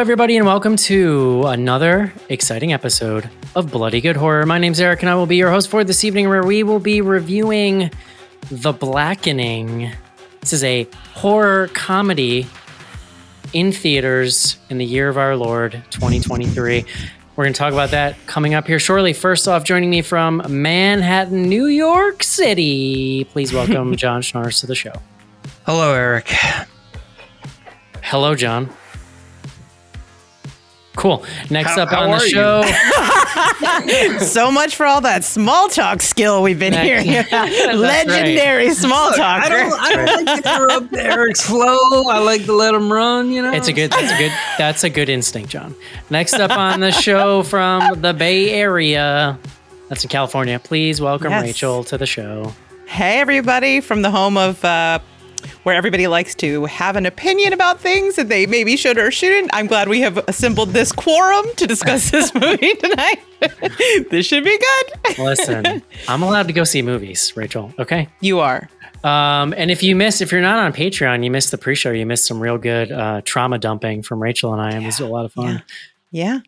everybody, and welcome to another exciting episode of Bloody Good Horror. My name's Eric, and I will be your host for this evening, where we will be reviewing The Blackening. This is a horror comedy in theaters in the year of our Lord, 2023. We're going to talk about that coming up here shortly. First off, joining me from Manhattan, New York City, please welcome John Schnarrs to the show. Hello, Eric. Hello, John. Cool. Next up on the show. So much for all that small talk skill we've been hearing. Legendary small talker. I don't like to interrupt Eric's flow. I like to let him run, you know. That's a good instinct, John. Next up on the show from the Bay Area. That's in California. Please welcome Rachel to the show. Hey, everybody, from the home of where everybody likes to have an opinion about things that they maybe should or shouldn't. I'm glad we have assembled this quorum to discuss this movie tonight. This should be good. Listen, I'm allowed to go see movies, Rachel. Okay. You are. And if you're not on Patreon, you missed the pre-show. You missed some real good trauma dumping from Rachel and I. It was a lot of fun. Yeah.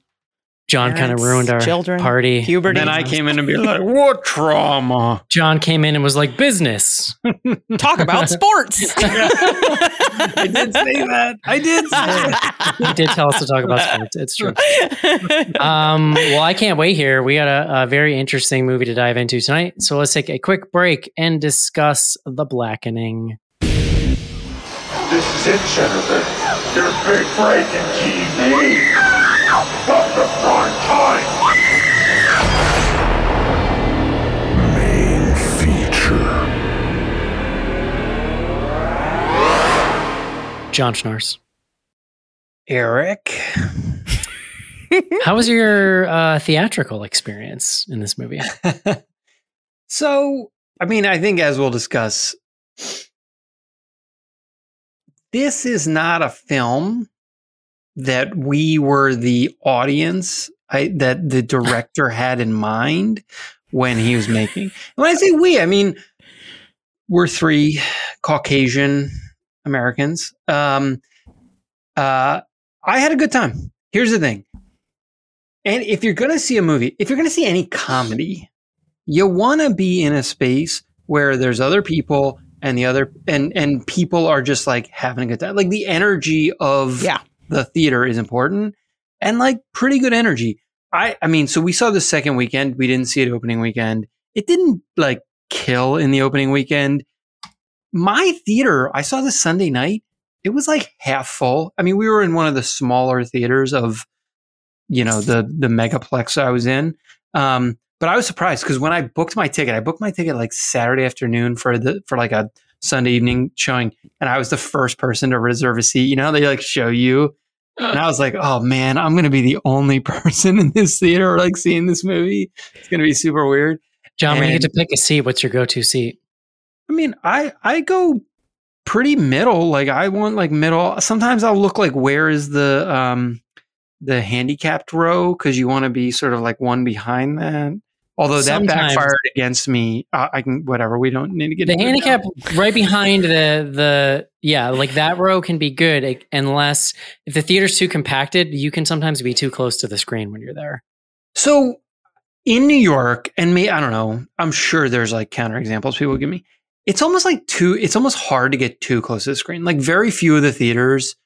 John kind of ruined our party. Puberty. And then I came in and be like, what trauma? John came in and was like, business. Talk about sports. I did say that. He did tell us to talk about sports. It's true. Well, I can't wait here. We got a very interesting movie to dive into tonight. So let's take a quick break and discuss The Blackening. This is it, Jennifer. Your big break in TV. From the front time. Main feature. John Schnarrs. Eric. How was your theatrical experience in this movie? So, I mean, I think as we'll discuss, this is not a film that we were the audience that the director had in mind when he was making. And when I say we, I mean, we're three Caucasian Americans. I had a good time. Here's the thing. And if you're going to see a movie, if you're going to see any comedy, you want to be in a space where there's other people and and people are just like having a good time. Like the energy of... Yeah. The theater is important and like pretty good energy. I mean, so we saw the second weekend. We didn't see it opening weekend. It didn't like kill in the opening weekend. My theater, I saw this Sunday night. It was like half full. I mean, we were in one of the smaller theaters of, you know, the megaplex I was in. But I was surprised because when I booked my ticket like Saturday afternoon for like a Sunday evening showing, and I was the first person to reserve a seat. You know, they like show you. And I was like, oh man, I'm going to be the only person in this theater like seeing this movie. It's going to be super weird. John, when you get to pick a seat, what's your go-to seat? I mean, I go pretty middle. Like I want like middle. Sometimes I'll look like, where is the handicapped row? Cause you want to be sort of like one behind that. Although that backfired against me, I can, whatever, we don't need to get into the handicap right behind like that row can be good, unless if the theater's too compacted, you can sometimes be too close to the screen when you're there. So in New York, and I don't know, I'm sure there's like counterexamples people give me. It's almost like it's almost hard to get too close to the screen. Like very few of the theaters,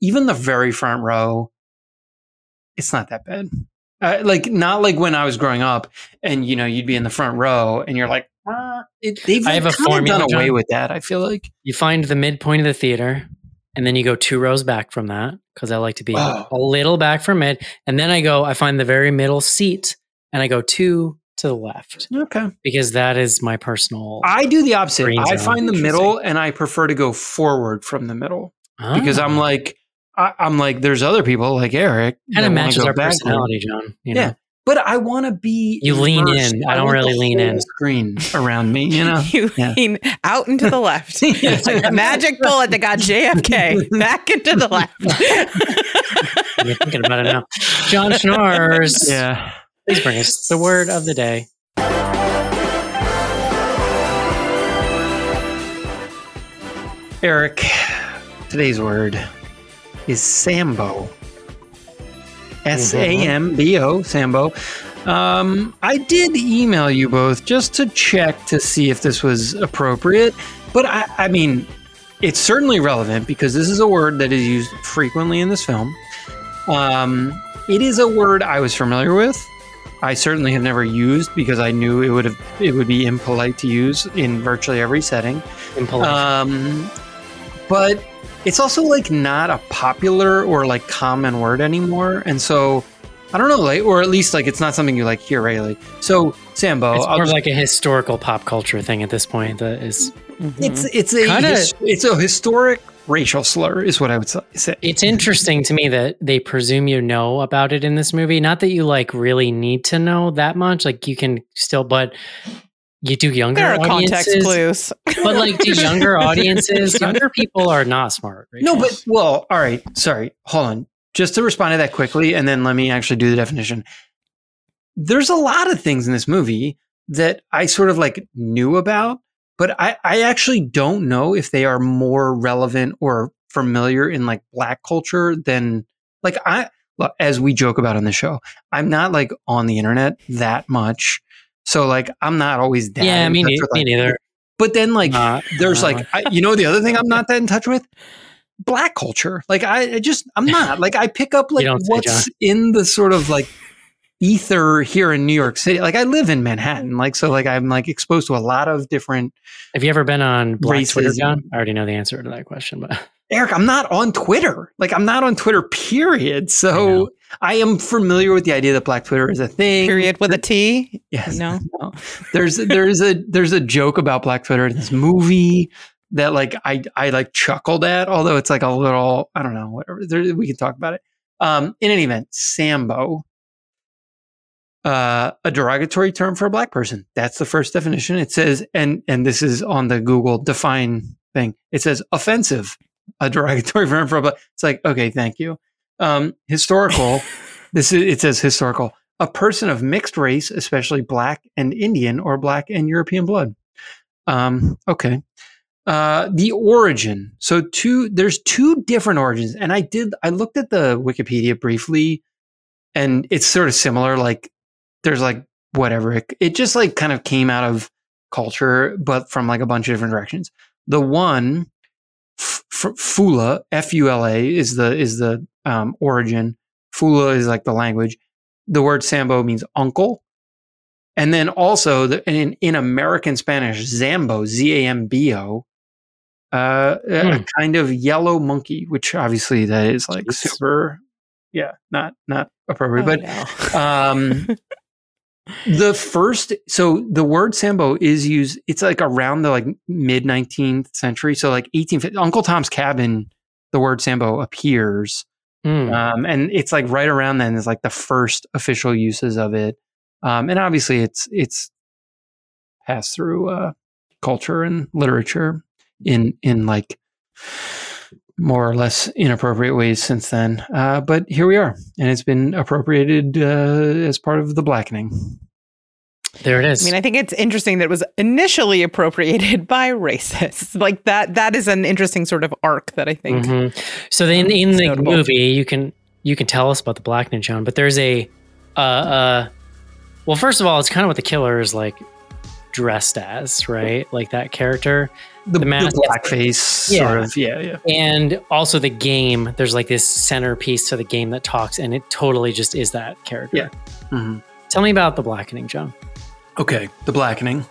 even the very front row, it's not that bad. Like not like when I was growing up, and you know you'd be in the front row, and you're like, they've kind of done away with that. I feel like you find the midpoint of the theater, and then you go two rows back from that because I like to be a little back from mid, and then I find the very middle seat, and I go two to the left. Okay, because that is my personal. I do the opposite. I find the middle, and I prefer to go forward from the middle because I'm like. I'm like, there's other people like Eric. Kind of matches our personality, John. You know? Yeah. But I want to be. You lean in. I don't really lean in. Screen around me, you know? You lean out and to the left. It's like a magic bullet that got JFK back into the left. You're thinking about it now. John Schnarrs. Yeah. Please bring us the word of the day. Eric, today's word is Sambo. Sambo, Sambo. I did email you both just to check to see if this was appropriate, but I mean, it's certainly relevant because this is a word that is used frequently in this film. It is a word I was familiar with. I certainly have never used because I knew it would be impolite to use in virtually every setting. Impolite. But it's also like not a popular or like common word anymore, and so I don't know, like, or at least like it's not something you like hear regularly. So Sambo, it's more like a historical pop culture thing at this point. That is, it's a historic racial slur, is what I would say. It's interesting to me that they presume you know about it in this movie. Not that you like really need to know that much. Like you can still, but you do younger there are audiences. Context clues. But like, do younger audiences? Younger people are not smart. Right? No, but well, all right. Sorry, hold on. Just to respond to that quickly, and then let me actually do the definition. There's a lot of things in this movie that I sort of like knew about, but I actually don't know if they are more relevant or familiar in like Black culture than like as we joke about on the show, I'm not like on the internet that much. So like, I'm not always that. Yeah, me neither. But then like, there's like, the other thing I'm not that in touch with? Black culture. Like I'm not like, I pick up like what's in the sort of like ether here in New York City. Like I live in Manhattan. Like, so like, I'm like exposed to a lot of different. Have you ever been on Black Twitter, John? I already know the answer to that question, but Eric, I'm not on Twitter. Like I'm not on Twitter, period. So I am familiar with the idea that Black Twitter is a thing. Period with a T. Yes. No. There's a joke about Black Twitter in this movie that like I like chuckled at, although it's like a little, I don't know, whatever. We can talk about it. In any event, Sambo, a derogatory term for a Black person. That's the first definition. It says, and this is on the Google define thing. It says offensive, a derogatory term for a Black. It's like, okay, thank you. Historical. It says historical. A person of mixed race, especially Black and Indian or Black and European blood. Okay. The origin. So there's two different origins. And I looked at the Wikipedia briefly and it's sort of similar. Like there's like whatever, it just like kind of came out of culture, but from like a bunch of different directions. The one Fula, F-U-L-A is the origin. Fula is like the language. The word Sambo means uncle. And then also in American Spanish, Zambo, Z-A-M-B-O, a kind of yellow monkey, which obviously that is like super, not appropriate. So the word Sambo is used, it's like around the like mid 19th century. So like 1850, Uncle Tom's Cabin, the word Sambo appears. And it's like right around then is like the first official uses of it. And obviously it's passed through, culture and literature in like more or less inappropriate ways since then. But here we are, and it's been appropriated as part of The Blackening. There it is. I mean, I think it's interesting that it was initially appropriated by racists. Like that is an interesting sort of arc that I think. Mm-hmm. So then in the movie, you can tell us about The Blackening, John, but there's well, first of all, it's kind of what the killer is like dressed as, right? Like that character, the mask, the blackface, sort of, And also the game. There's like this centerpiece to the game that talks, and it totally just is that character. Yeah. Mm-hmm. Tell me about The Blackening, John. Okay, The Blackening,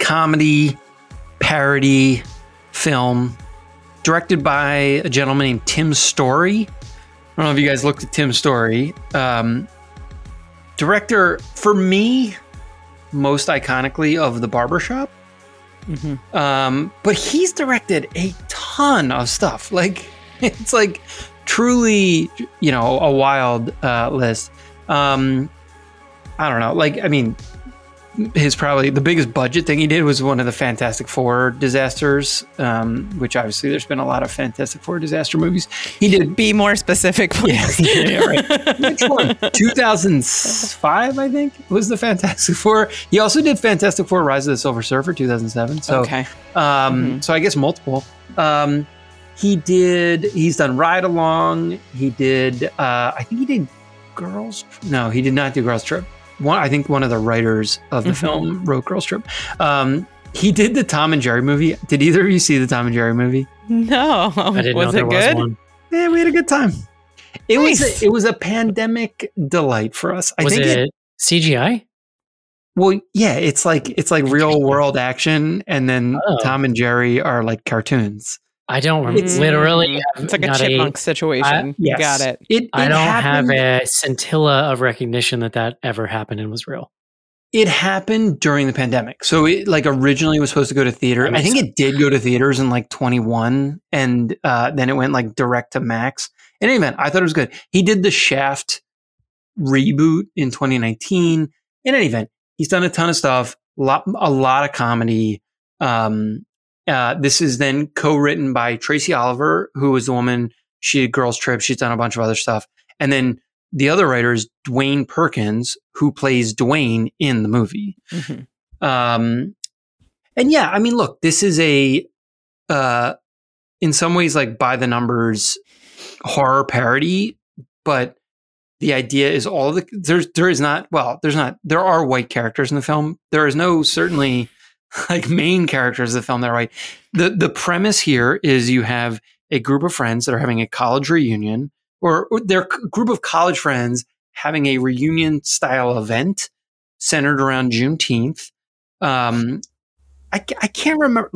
comedy, parody, film, directed by a gentleman named Tim Story. I don't know if you guys looked at Tim Story. Director, for me, most iconically of The Barbershop. Mm-hmm. But he's directed a ton of stuff. Like, it's like truly, a wild list. I don't know. Like, I mean, his probably the biggest budget thing he did was one of the Fantastic Four disasters, which obviously there's been a lot of Fantastic Four disaster movies. He did. Be more specific, please. Yeah, right. Which one? 2005, I think, was the Fantastic Four. He also did Fantastic Four: Rise of the Silver Surfer, 2007. So, okay. So I guess multiple. He's done Ride Along. He did. I think he did Girls? No, he did not do Girls Trip. I think one of the writers of the film wrote Girls Trip. He did the Tom and Jerry movie. Did either of you see the Tom and Jerry movie? No. I didn't know there was one. Yeah, we had a good time. It was a pandemic delight for us. I think it CGI? Well, yeah, it's like real world action, and then Tom and Jerry are like cartoons. I don't remember. It's like a chipmunk situation. Yes. Got it. I don't have a scintilla of recognition that ever happened and was real. It happened during the pandemic. So it originally was supposed to go to theater. I think it did go to theaters in 21, and then it went direct to Max. In any event, I thought it was good. He did the Shaft reboot in 2019. In any event, he's done a ton of stuff, a lot of comedy. This is then co-written by Tracy Oliver, who was the woman. She did Girls Trip. She's done a bunch of other stuff. And then the other writer is Dwayne Perkins, who plays Dwayne in the movie. Mm-hmm. And yeah, look, this is in some ways, by the numbers horror parody, but the idea is there are white characters in the film. There is no certainly main characters of the film that are white. The premise here is you have a group of friends that are having a college reunion, or their group of college friends having a reunion style event centered around Juneteenth. I can't remember,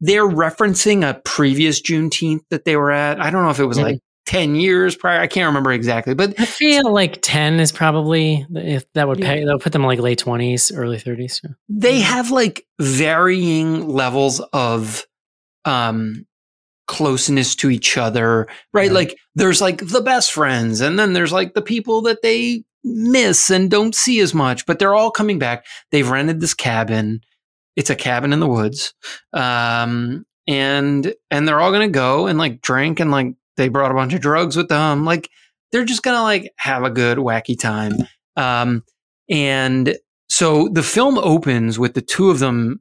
they're referencing a previous Juneteenth that they were at. I don't know if it was 10 years prior. I can't remember exactly, but I feel 10 is probably, if that would pay, that would put them late 20s, early 30s. Yeah. They have varying levels of closeness to each other, right? Yeah. There's the best friends, and then there's the people that they miss and don't see as much, but they're all coming back. They've rented this cabin. It's a cabin in the woods. And they're all going to go and drink, and they brought a bunch of drugs with them. They're just going to have a good wacky time. And so the film opens with the two of them,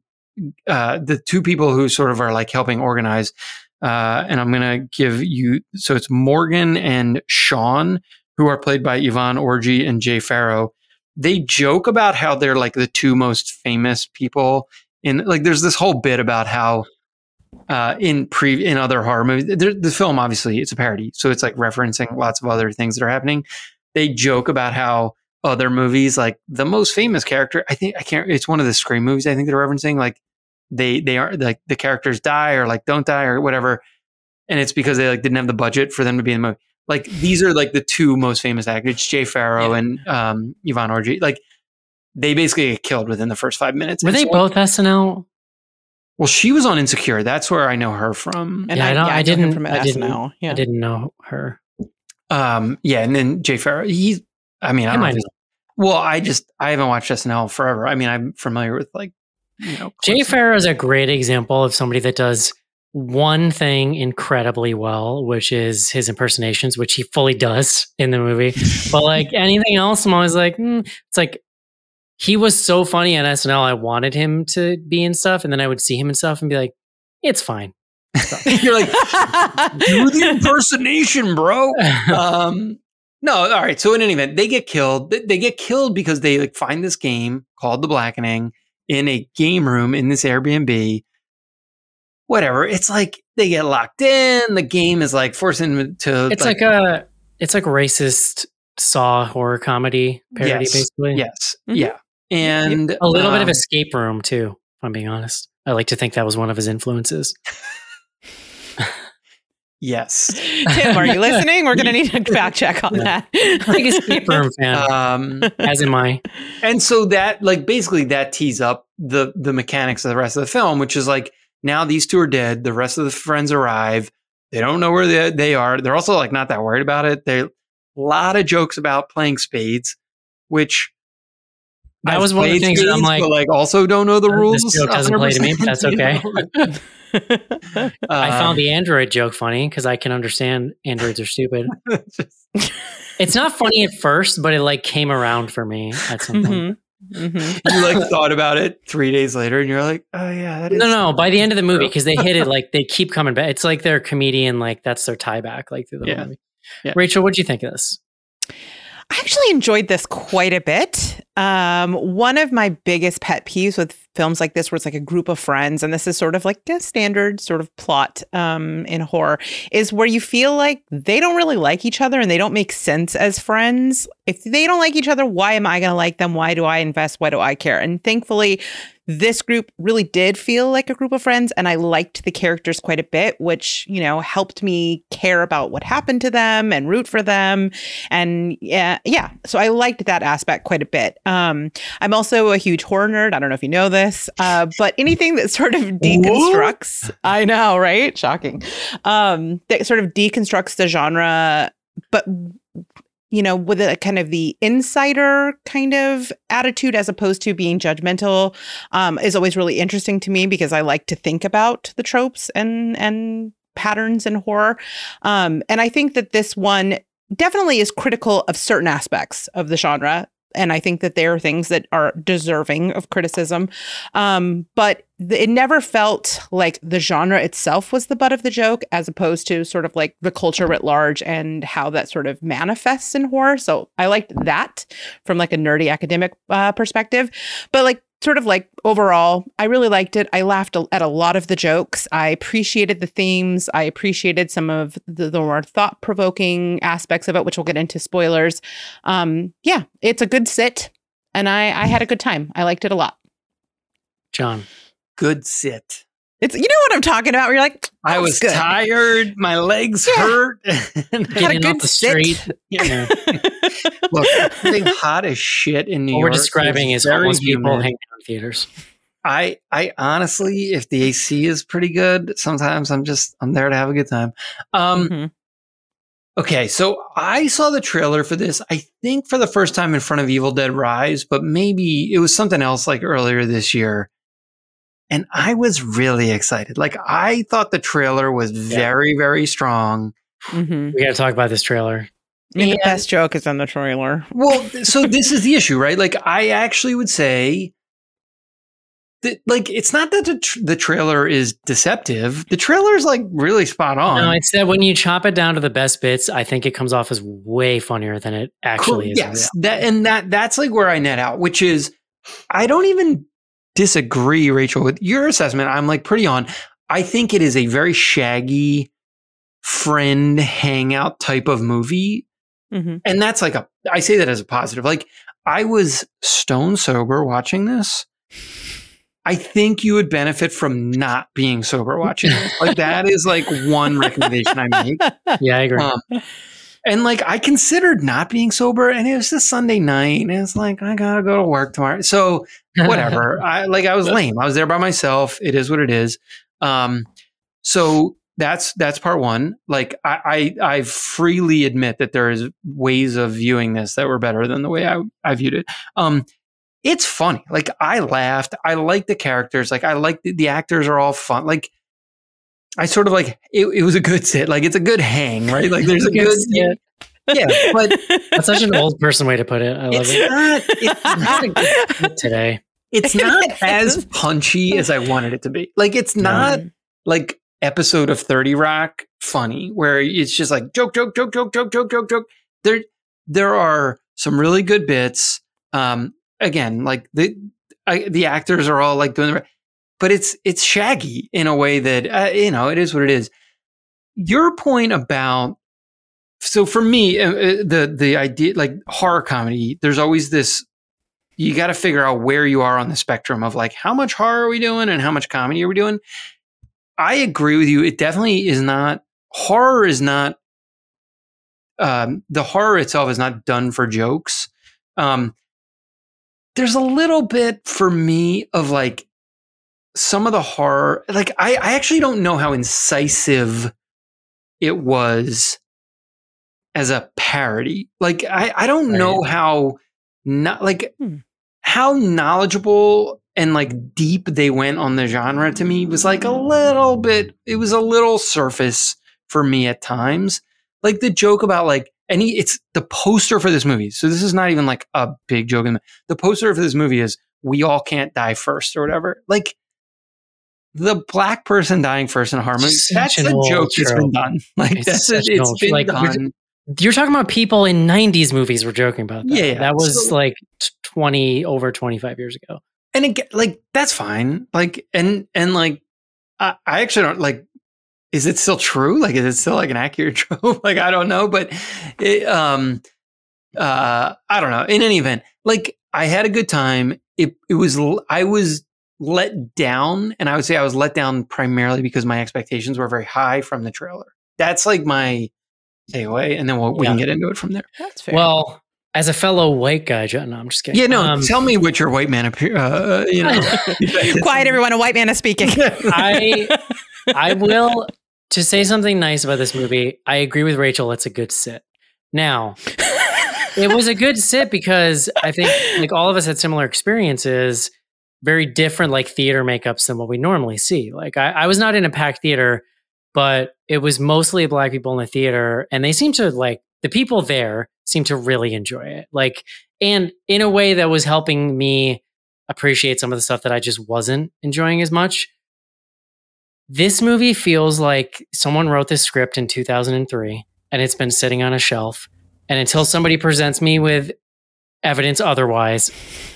the two people who sort of are helping organize. And I'm going to give you, so it's Morgan and Sean, who are played by Yvonne Orji and Jay Pharoah. They joke about how they're the two most famous people. And there's this whole bit about how, in other horror movies, the film, obviously it's a parody, so it's referencing lots of other things that are happening. They joke about how other movies, the most famous character, it's one of the Scream movies, I think they're referencing, they aren't, the characters die or don't die or whatever, and it's because they didn't have the budget for them to be in the movie. These are the two most famous actors, Jay Pharoah and Yvonne Orji. They basically get killed within the first 5 minutes. Were they both SNL? Well, she was on Insecure. That's where I know her from. And I didn't know her. Yeah, and then Jay Pharoah. I haven't watched SNL forever. I'm familiar with Jay Pharoah is a great example of somebody that does one thing incredibly well, which is his impersonations, which he fully does in the movie. But anything else, I'm always it's he was so funny on SNL. I wanted him to be in stuff, and then I would see him in stuff and be it's fine. You're do the impersonation, bro. No, all right. So in any event, they get killed. They get killed because they find this game called The Blackening in a game room in this Airbnb. Whatever. It's they get locked in. The game is forcing them to. It's it's racist Saw horror comedy parody, basically. Yes. Mm-hmm. Yeah. And a little bit of Escape Room too, if I'm being honest. I like to think that was one of his influences. Yes. Tim, are you listening? We're going to need a fact check on that. I'm a Escape Room fan, as am I. And so that basically that tees up the mechanics of the rest of the film, which is now these two are dead. The rest of the friends arrive. They don't know where they are. They're also not that worried about it. They lot of jokes about playing spades, which that was one of the things that I'm also don't know the rules. This joke doesn't play to me, but that's okay. I found the Android joke funny because I can understand androids are stupid. It's not funny at first, but it came around for me at some point. Mm-hmm. You thought about it 3 days later, and you're oh yeah, that is no. By the end of the movie, because they hit it, they keep coming back. It's their comedian, that's their tie back, through the whole movie. Yeah. Rachel, what did you think of this? I actually enjoyed this quite a bit. One of my biggest pet peeves with films like this, where it's like a group of friends, and this is sort of like a standard sort of plot in horror, is where you feel like they don't really like each other and they don't make sense as friends. If they don't like each other, why am I going to like them? Why do I invest? Why do I care? And thankfully, this group really did feel like a group of friends, and I liked the characters quite a bit, which, you know, helped me care about what happened to them and root for them. And yeah. So I liked that aspect quite a bit. I'm also a huge horror nerd. I don't know if you know this, but anything that sort of deconstructs, I know, right? Shocking. That sort of deconstructs the genre, but, you know, with a kind of the insider kind of attitude as opposed to being judgmental, is always really interesting to me because I like to think about the tropes and patterns in horror. And I think that this one definitely is critical of certain aspects of the genre. And I think that there are things that are deserving of criticism. But it never felt like the genre itself was the butt of the joke, as opposed to sort of like the culture writ large and how that sort of manifests in horror. So I liked that from like a nerdy academic perspective. But like sort of like overall, I really liked it. I laughed at a lot of the jokes. I appreciated the themes. I appreciated some of the more thought-provoking aspects of it, which we'll get into spoilers. Yeah, it's a good sit, and I had a good time. I liked it a lot. John. Good sit. It's, you know what I'm talking about? Where you're like, oh, I was tired. My legs hurt. And I had a good sit. You know. Look, I think hot as shit in New York. What we're describing is homeless people hanging out in theaters. I honestly, if the AC is pretty good, sometimes I'm there to have a good time. Okay, so I saw the trailer for this, I think for the first time in front of Evil Dead Rise, but maybe it was something else like earlier this year. And I was really excited. Like, I thought the trailer was very, very strong. Mm-hmm. We got to talk about this trailer. And the best joke is on the trailer. Well, so this is the issue, right? Like, I actually would say that, like, it's not that the trailer is deceptive. The trailer's, like, really spot on. No, it's that when you chop it down to the best bits, I think it comes off as way funnier than it actually is. Yes, that's, like, where I net out, which is I don't even disagree, Rachel, with your assessment. I'm like pretty on. I think it is a very shaggy friend hangout type of movie. Mm-hmm. And that's like I say that as a positive. Like, I was stone sober watching this. I think you would benefit from not being sober watching this. Like, that is like one recommendation I make. Yeah, I agree. And like, I considered not being sober, and it was just Sunday night, and it's like, I gotta go to work tomorrow. So whatever. I was lame. I was there by myself. It is what it is. So that's part one. Like, I freely admit that there is ways of viewing this that were better than the way I viewed it. It's funny. Like, I laughed. I like the characters. Like, I like the actors are all fun. Like, I sort of like, it was a good sit. Like, it's a good hang, right? Like, there's a good sit. Yeah, but that's such an old person way to put it. I love it. It's not a good sit today. It's not as punchy as I wanted it to be. Like, it's not like episode of 30 Rock funny, where it's just like joke. There are some really good bits. Again, like the actors are all like doing the, but it's shaggy in a way that, you know, it is what it is. Your point about, so for me, the idea, like horror comedy, there's always this, you got to figure out where you are on the spectrum of like, how much horror are we doing and how much comedy are we doing? I agree with you. It definitely is not, horror is not, the horror itself is not done for jokes. There's a little bit for me of like, some of the horror, like I actually don't know how incisive it was as a parody. Like I don't know how not like how knowledgeable and like deep they went on the genre. To me, was like a little bit. It was a little surface for me at times. Like the joke about like it's the poster for this movie. So this is not even like a big joke. The poster for this movie is "We all can't die first" or whatever. Like, the black person dying first in a horror movie, that's a joke that's been done. Like, that's it's been done. You're talking about people in 90s movies were joking about that. Yeah. That was like 25 years ago. And again, like, that's fine. Like, and like, I actually don't like, is it still true? Like, is it still like an accurate trope? Like, I don't know, but it, I don't know. In any event, like, I had a good time. It was, I was let down, and I would say I was let down primarily because my expectations were very high from the trailer. That's like my takeaway, and then we can get into it from there. That's fair. Well, as a fellow white guy, John, no, I'm just kidding. Yeah, no, tell me what your white man you know. Quiet, everyone. A white man is speaking. I will, to say something nice about this movie, I agree with Rachel. It's a good sit. Now, it was a good sit because I think like all of us had similar experiences, very different like theater makeups than what we normally see. Like I was not in a packed theater, but it was mostly Black people in the theater, and they seemed to like, the people there seemed to really enjoy it. Like, and in a way that was helping me appreciate some of the stuff that I just wasn't enjoying as much. This movie feels like someone wrote this script in 2003 and it's been sitting on a shelf. And until somebody presents me with evidence otherwise,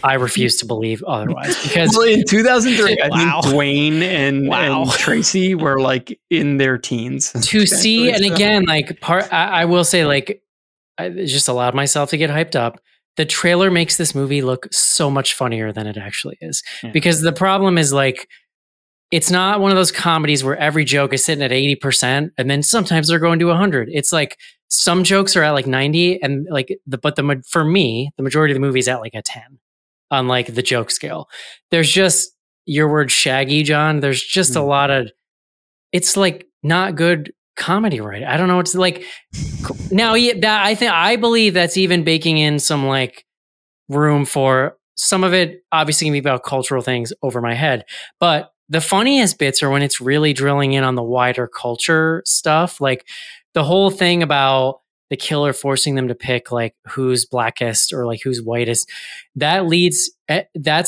I refuse to believe otherwise. Because well, in 2003, I think Dwayne and Tracy were like in their teens. To see, and again, like I will say, like I just allowed myself to get hyped up. The trailer makes this movie look so much funnier than it actually is, because the problem is like, it's not one of those comedies where every joke is sitting at 80% and then sometimes they're going to 100. It's like some jokes are at like 90 and like for me, the majority of the movie is at like a 10 on like the joke scale. There's just your word shaggy, John. There's just a lot of, it's like not good comedy writing. I don't know. It's like now that I believe that's even baking in some like room for some of it, obviously can be about cultural things over my head, but the funniest bits are when it's really drilling in on the wider culture stuff. Like the whole thing about the killer forcing them to pick like who's blackest or like who's whitest, that's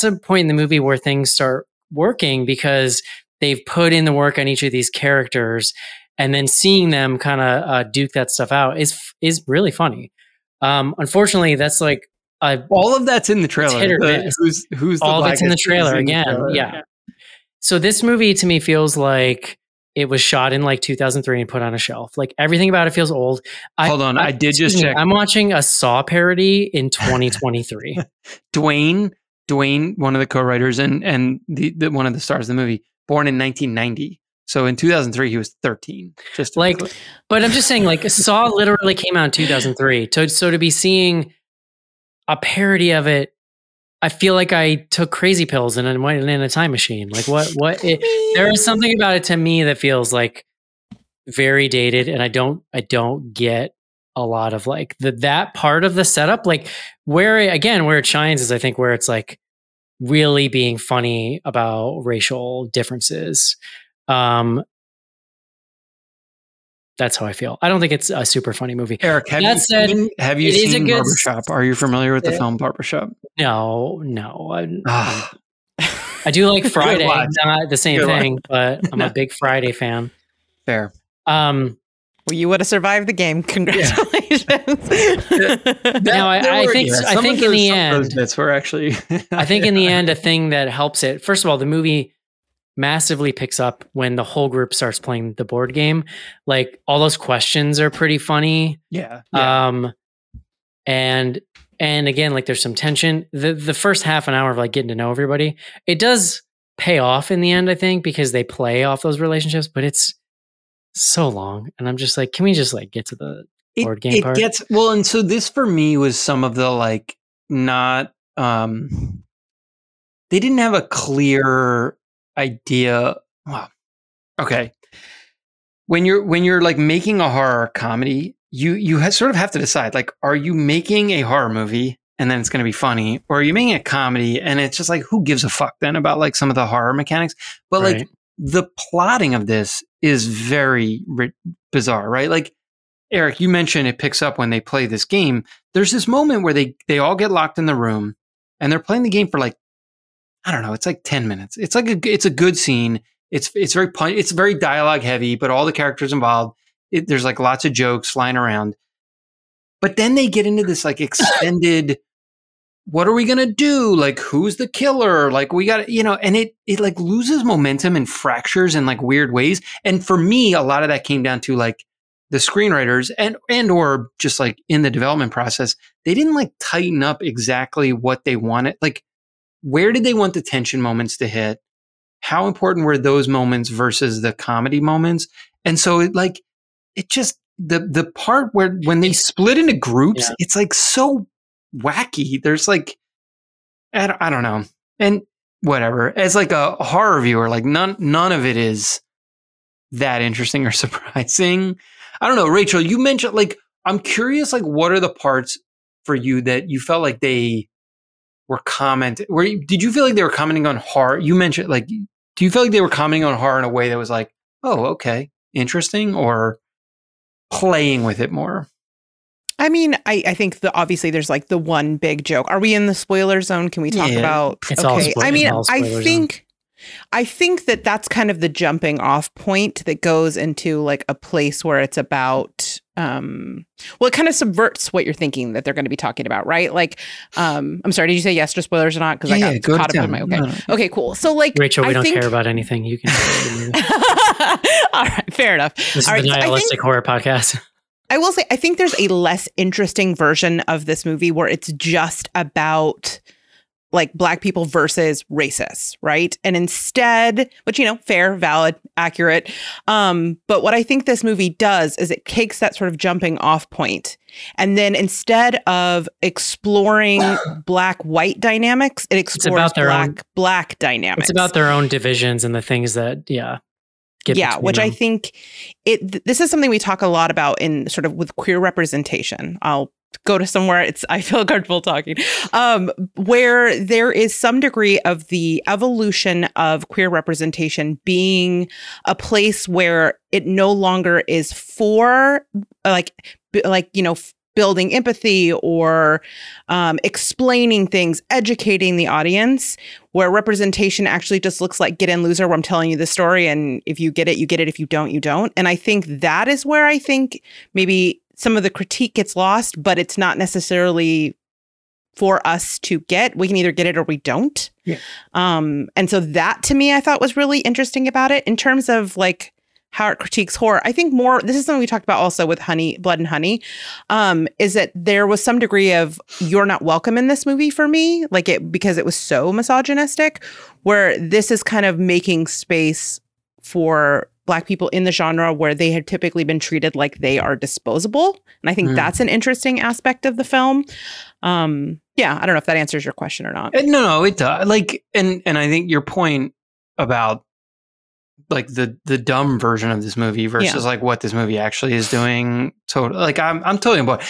a point in the movie where things start working because they've put in the work on each of these characters, and then seeing them kind of duke that stuff out is really funny. Unfortunately, that's like, all of that's in the trailer. Who's the all blackest, that's in the trailer again. The trailer. Yeah. So this movie to me feels like it was shot in like 2003 and put on a shelf. Like everything about it feels old. Hold on. I did just check. I'm watching a Saw parody in 2023. Dwayne, one of the co-writers and the one of the stars of the movie, born in 1990. So in 2003, he was 13. Just like, but I'm just saying like Saw literally came out in 2003. So to be seeing a parody of it, I feel like I took crazy pills and I went in a time machine. Like there is something about it to me that feels like very dated. And I don't get a lot of like that part of the setup, like where it shines is I think where it's like really being funny about racial differences. That's how I feel. I don't think it's a super funny movie. Eric, have you seen Barbershop? Are you familiar with the film Barbershop? No. I do like Friday, not the same thing, but I'm a big Friday fan. Fair. Well, you would have survived the game. Congratulations. Yeah. I think in the end, a thing that helps it. First of all, the movie massively picks up when the whole group starts playing the board game. Like all those questions are pretty funny. Yeah. And again, like there's some tension. The first half an hour of like getting to know everybody, it does pay off in the end, I think, because they play off those relationships, but it's so long. And I'm just like, can we just like get to the board game part? And so this for me was some of the like not, they didn't have a clear idea. Wow. Okay. When you're like making a horror comedy, you sort of have to decide like, are you making a horror movie and then it's going to be funny, or are you making a comedy and it's just like, who gives a fuck then about like some of the horror mechanics? But right. Like the plotting of this is very bizarre, right? Like Eric, you mentioned it picks up when they play this game. There's this moment where they all get locked in the room and they're playing the game for like, I don't know. It's like 10 minutes. It's like it's a good scene. It's very punch. It's very dialogue heavy, but all the characters involved, there's like lots of jokes flying around. But then they get into this like extended, what are we going to do? Like, who's the killer? Like, we got to, you know, and it like loses momentum and fractures in like weird ways. And for me, a lot of that came down to like the screenwriters and or just like in the development process, they didn't like tighten up exactly what they wanted. Like, where did they want the tension moments to hit? How important were those moments versus the comedy moments? And so it like, it just, the part where when they split into groups, yeah. It's like so wacky. There's like, I don't know. And whatever, as like a horror viewer, like none of it is that interesting or surprising. I don't know, Rachel, you mentioned like, I'm curious, like what are the parts for you that you felt like they were commenting? Did you feel like they were commenting on horror? You mentioned like, do you feel like they were commenting on horror in a way that was like, oh, okay, interesting, or playing with it more? I mean, I think obviously there's like the one big joke. Are we in the spoiler zone? Can we talk about? It's okay. I mean, I think that that's kind of the jumping off point that goes into like a place where it's about, well, it kind of subverts what you're thinking that they're going to be talking about, right? Like, I'm sorry, did you say yes to spoilers or not? Because I got caught up in my, no. Okay, cool. So like, Rachel, I don't care about anything. You can. All right. Fair enough. This is the nihilistic horror podcast. I will say, I think there's a less interesting version of this movie where it's just about like Black people versus racists, right? And instead, which, you know, fair, valid, accurate. But what I think this movie does is it takes that sort of jumping off point. And then instead of exploring Black-white dynamics, it explores Black dynamics. It's about their own divisions and the things that, yeah. Yeah, which them. I think this is something we talk a lot about in sort of with queer representation. I'll go to somewhere I feel comfortable talking, where there is some degree of the evolution of queer representation being a place where it no longer is for like, you know, building empathy or explaining things, educating the audience, where representation actually just looks like get in loser, where I'm telling you the story and if you get it, you get it. If you don't, you don't. And I think that is where I think maybe some of the critique gets lost, but it's not necessarily for us to get. We can either get it or we don't. Yeah. And so that to me, I thought was really interesting about it in terms of like, how it critiques horror. I think more, this is something we talked about also with Blood and Honey, is that there was some degree of you're not welcome in this movie for me, like it because it was so misogynistic, where this is kind of making space for Black people in the genre where they had typically been treated like they are disposable. And I think that's an interesting aspect of the film. Yeah, I don't know if that answers your question or not. No, it does. Like, and I think your point about like the dumb version of this movie versus like what this movie actually is doing. Totally, like I'm totally on board.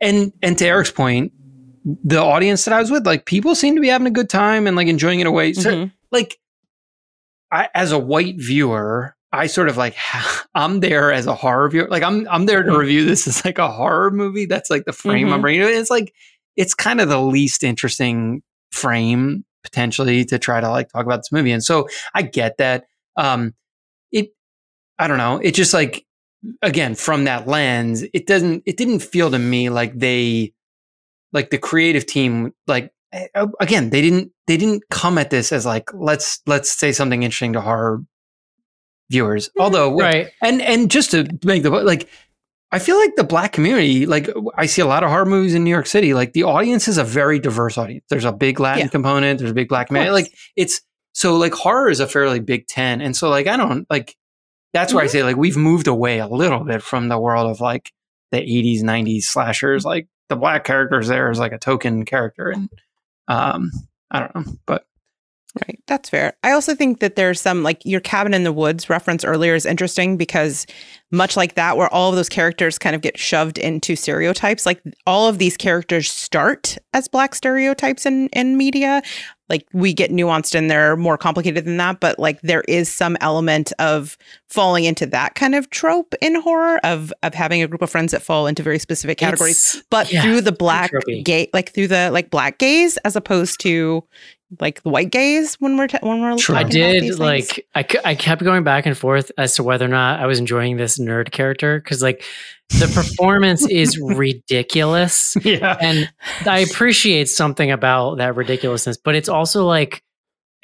And to Eric's point, the audience that I was with, like people seem to be having a good time and like enjoying it away. So like I, as a white viewer, I sort of like, I'm there as a horror viewer. Like I'm there to review this as like a horror movie. That's like the frame I'm bringing. It's like, it's kind of the least interesting frame potentially to try to like talk about this movie. And so I get that. I don't know. It just like, again, from that lens, it didn't feel to me like they, like the creative team, like, again, they didn't come at this as like, let's say something interesting to horror viewers. Although, right. And just to make the, like, I feel like the Black community, like I see a lot of horror movies in New York City. Like the audience is a very diverse audience. There's a big Latin component. There's a big Black man. Like it's, so like horror is a fairly big tent. And so like, I don't like, that's where I say like, we've moved away a little bit from the world of like the 80s, 90s slashers, like the Black characters there is like a token character. And I don't know, but. Right. That's fair. I also think that there's some like your Cabin in the Woods reference earlier is interesting because much like that, where all of those characters kind of get shoved into stereotypes, like all of these characters start as Black stereotypes in media. Like we get nuanced and they're more complicated than that, but like there is some element of falling into that kind of trope in horror of having a group of friends that fall into very specific categories, but through the Black gaze, as opposed to, like the white gaze when we're sure. I did like I kept going back and forth as to whether or not I was enjoying this nerd character, because like the performance is ridiculous, yeah, and I appreciate something about that ridiculousness, but it's also like,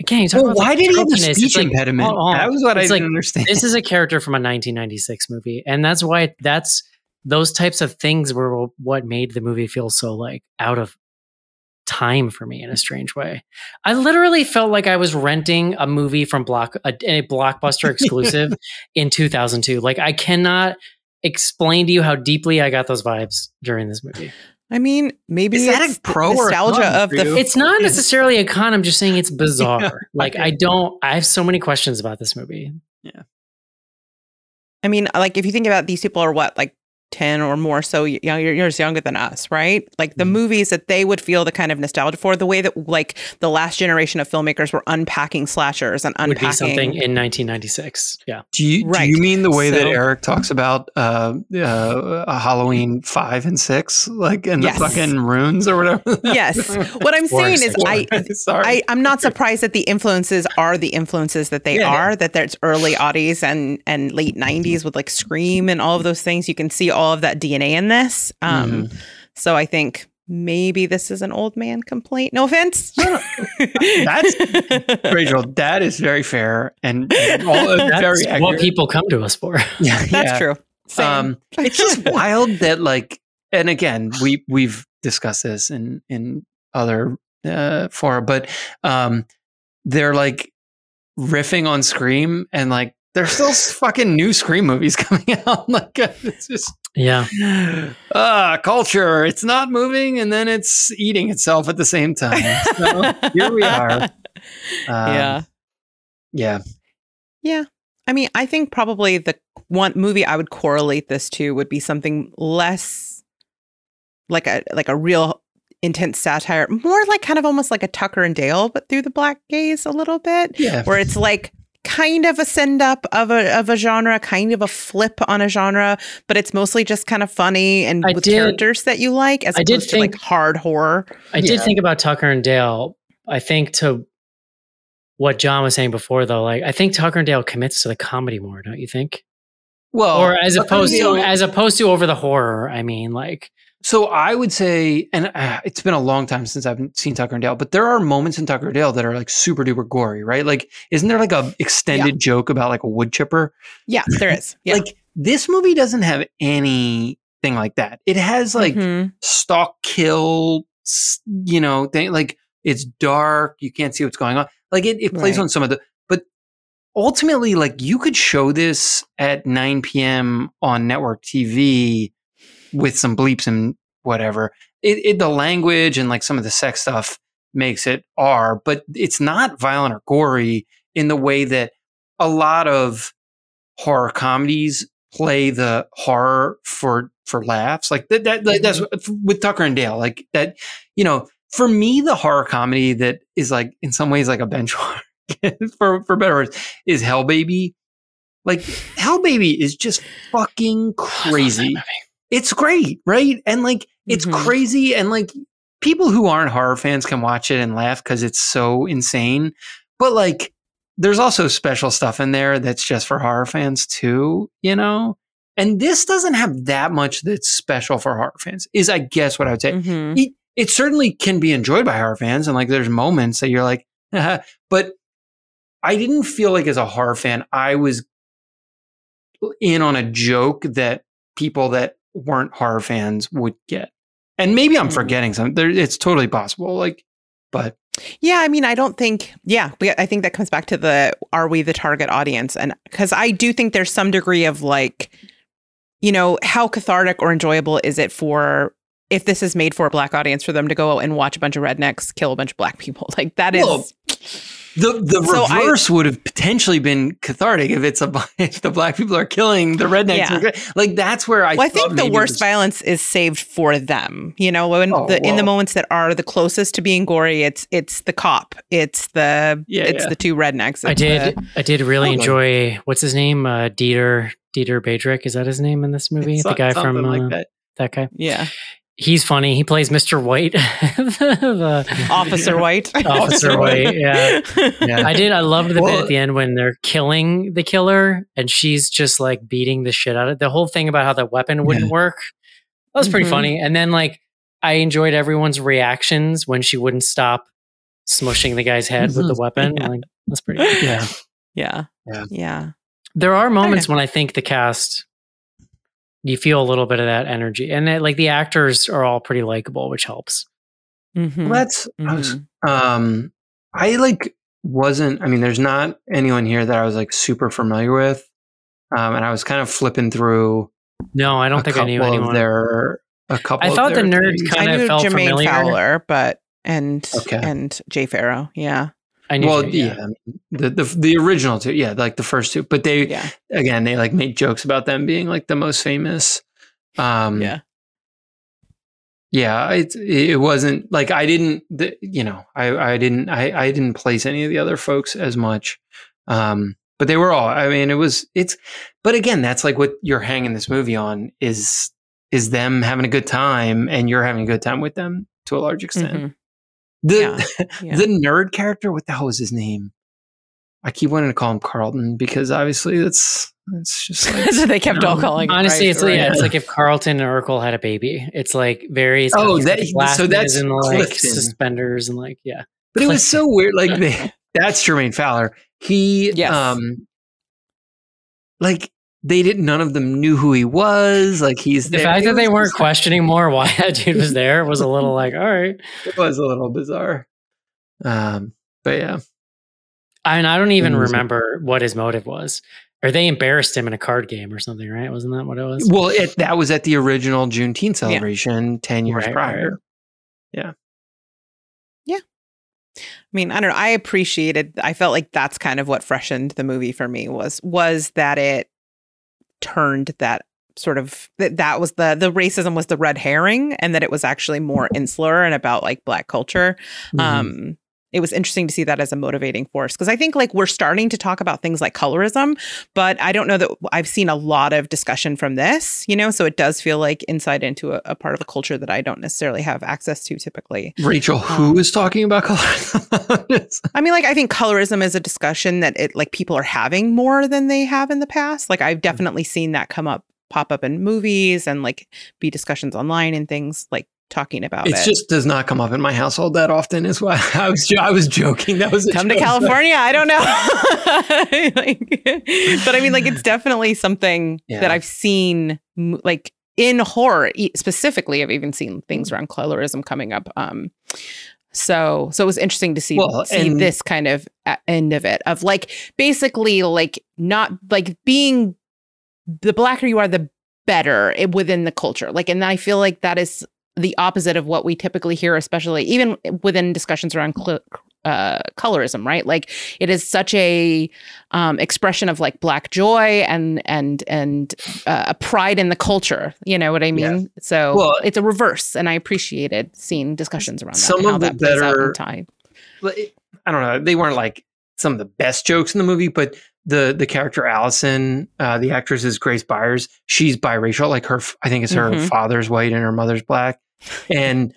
again, well, why did he have a speech impediment? That was what I didn't understand. This is a character from a 1996 movie, and that's why those types of things were what made the movie feel so like out of time for me in a strange way. I literally felt like I was renting a movie from a Blockbuster exclusive in 2002. Like, I cannot explain to you how deeply I got those vibes during this movie. I mean, maybe is that it's a pro nostalgia or of the. It's not necessarily a con. I'm just saying it's bizarre. Yeah. Like, I have so many questions about this movie. Yeah. I mean, like, if you think about these people are what, like 10 or more, so you're younger than us, right? Like the movies that they would feel the kind of nostalgia for, the way that like the last generation of filmmakers were unpacking slashers and unpacking would be something in 1996. Yeah. Do you mean the way that Eric talks about Halloween 5 and 6, like in the fucking runes or whatever? Yes. What I'm saying is I'm not surprised that the influences are the influences that they are. That there's early '80s and late '90s with like Scream and all of those things. You can see all of that DNA in this. So I think maybe this is an old man complaint. No offense. That's Rachel. That is very fair and that's very what people come to us for. Yeah, that's true. Same. It's just wild that like, and again, we've discussed this in other fora, but they're like riffing on Scream and like. There's still fucking new Scream movies coming out. Like, it's just culture. It's not moving, and then it's eating itself at the same time. So here we are. Yeah. I mean, I think probably the one movie I would correlate this to would be something less like a real intense satire, more like kind of almost like a Tucker and Dale, but through the black gaze a little bit. Yeah, where it's like. Kind of a send up of a genre, kind of a flip on a genre, but it's mostly just kind of funny and characters that you like, as opposed to like hard horror. I did think about Tucker and Dale. I think to what John was saying before, though, like I think Tucker and Dale commits to the comedy more, don't you think? Well, or as opposed to over the horror. I mean, like. So I would say, and it's been a long time since I've seen Tucker and Dale, but there are moments in Tucker and Dale that are like super duper gory, right? Like, isn't there like a extended joke about like a wood chipper? Yeah, there is. Yeah. Like this movie doesn't have anything like that. It has like stalk kill, you know, thing. Like it's dark. You can't see what's going on. Like it plays on some of the, but ultimately like you could show this at 9 p.m. on network TV with some bleeps and whatever. It the language and like some of the sex stuff makes it R, but it's not violent or gory in the way that a lot of horror comedies play the horror for laughs. Like that's with Tucker and Dale, like that, you know, for me, the horror comedy that is like in some ways like a benchmark for better words is Hell Baby. Like Hell Baby is just fucking crazy. It's great, right? And like, it's crazy. And like, people who aren't horror fans can watch it and laugh because it's so insane. But like, there's also special stuff in there that's just for horror fans too, you know? And this doesn't have that much that's special for horror fans, is I guess what I would say. Mm-hmm. It certainly can be enjoyed by horror fans. And like, there's moments that you're like, but I didn't feel like as a horror fan, I was in on a joke that people that weren't horror fans would get. And maybe I'm forgetting something. It's totally possible. Like, but yeah, I mean, I don't think, I think that comes back to are we the target audience? And because I do think there's some degree of like, you know, how cathartic or enjoyable is it for, if this is made for a black audience, for them to go and watch a bunch of rednecks kill a bunch of black people. Like that is... Well, The reverse would have potentially been cathartic if the black people are killing the rednecks. Yeah. Like that's where I think the worst violence is saved for them. You know, in the moments that are the closest to being gory, it's the cop, it's the two rednecks. I did really enjoy what's his name, Dieter Badrick. Is that his name in this movie? The guy from that guy. Yeah, He's funny. He plays Mr. White. Officer White. Officer White, yeah. I loved the bit at the end when they're killing the killer and she's just like beating the shit out of it. The whole thing about how the weapon wouldn't work. That was pretty funny. And then like I enjoyed everyone's reactions when she wouldn't stop smushing the guy's head with the weapon. Yeah. Like that's pretty cool. Yeah. There are moments when I think the cast, you feel a little bit of that energy, and that, like, the actors are all pretty likable, which helps. Mm-hmm. There's not anyone here that I was like super familiar with. And I was kind of flipping through. No, I don't think I knew anyone. I thought the nerds kind of felt Jermaine familiar. Fowler, and Jay Pharoah. Yeah. The original two, like the first two, but they again they like made jokes about them being like the most famous. It wasn't like I didn't place any of the other folks as much, but they were all. I mean, but again, that's like what you're hanging this movie on is them having a good time and you're having a good time with them to a large extent. Mm-hmm. The nerd character, what the hell was his name? I keep wanting to call him Carlton because obviously it's just like so they kept all calling. Honestly, it's like if Carlton and Urkel had a baby. It's like very that's in like suspenders and like but Clifton. It was so weird. Like that's Jermaine Fowler. He they didn't. None of them knew who he was. Like the fact that they weren't questioning more why that dude was there was a little like, all right, it was a little bizarre. But yeah, I don't even remember what his motive was. Or they embarrassed him in a card game or something, right? Wasn't that what it was? Well, that was at the original Juneteenth celebration 10 years prior. Right. Yeah. I mean, I don't know. I felt like that's kind of what freshened the movie for me was that it turned that sort of that was the racism was the red herring, and that it was actually more insular and about like Black culture. Mm-hmm. It was interesting to see that as a motivating force, because I think like we're starting to talk about things like colorism, but I don't know that I've seen a lot of discussion from this, you know, so it does feel like insight into a part of a culture that I don't necessarily have access to typically. Rachel, who is talking about colorism? I mean, like, I think colorism is a discussion that it like people are having more than they have in the past. Like I've definitely seen that pop up in movies and like be discussions online and things like talking about it. It just does not come up in my household that often is why I was joking. That was come joke. To California. I don't know. But I mean, like, it's definitely something that I've seen like in horror specifically. I've even seen things around colorism coming up. So it was interesting to see this kind of end of it of like, basically like not like being the blacker you are, the better within the culture. Like, and I feel like that is the opposite of what we typically hear, especially even within discussions around colorism, right? Like it is such a expression of like Black joy and a pride in the culture. You know what I mean? Yeah. So it's a reverse, and I appreciated seeing discussions around that. Some of the better time. I don't know. They weren't like some of the best jokes in the movie, but the character Allison, the actress is Grace Byers. She's biracial. Like her, I think it's her father's white and her mother's Black. And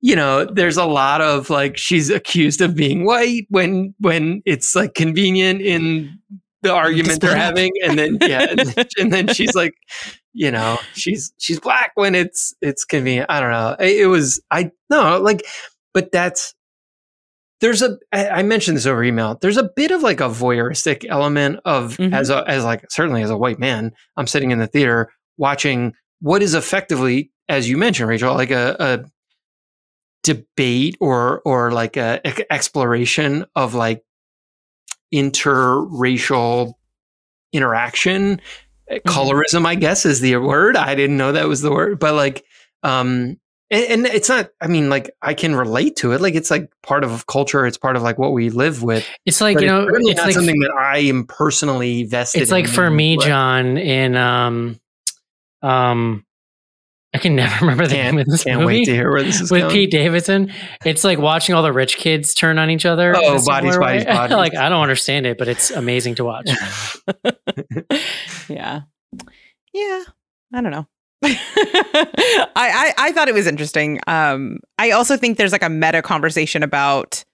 you know, there's a lot of like she's accused of being white when it's like convenient in the argument they're having, and then she's like, you know, she's Black when it's convenient. I don't know. But that's. I mentioned this over email. There's a bit of like a voyeuristic element of certainly as a white man, I'm sitting in the theater watching what is effectively, as you mentioned, Rachel, like a debate or like a exploration of like interracial interaction. Colorism, I guess, is the word. I didn't know that was the word, but like, and it's not, I mean, like, I can relate to it. Like, it's like part of culture. It's part of like what we live with. It's like, you know, it's not like something that I am personally vested in. It's like for me, John, in, I can never remember the name of this movie. Can't wait to hear where this is going. With Pete Davidson. It's like watching all the rich kids turn on each other. Oh, bodies. Like, I don't understand it, but it's amazing to watch. Yeah. I don't know. I thought it was interesting. I also think there's like a meta conversation about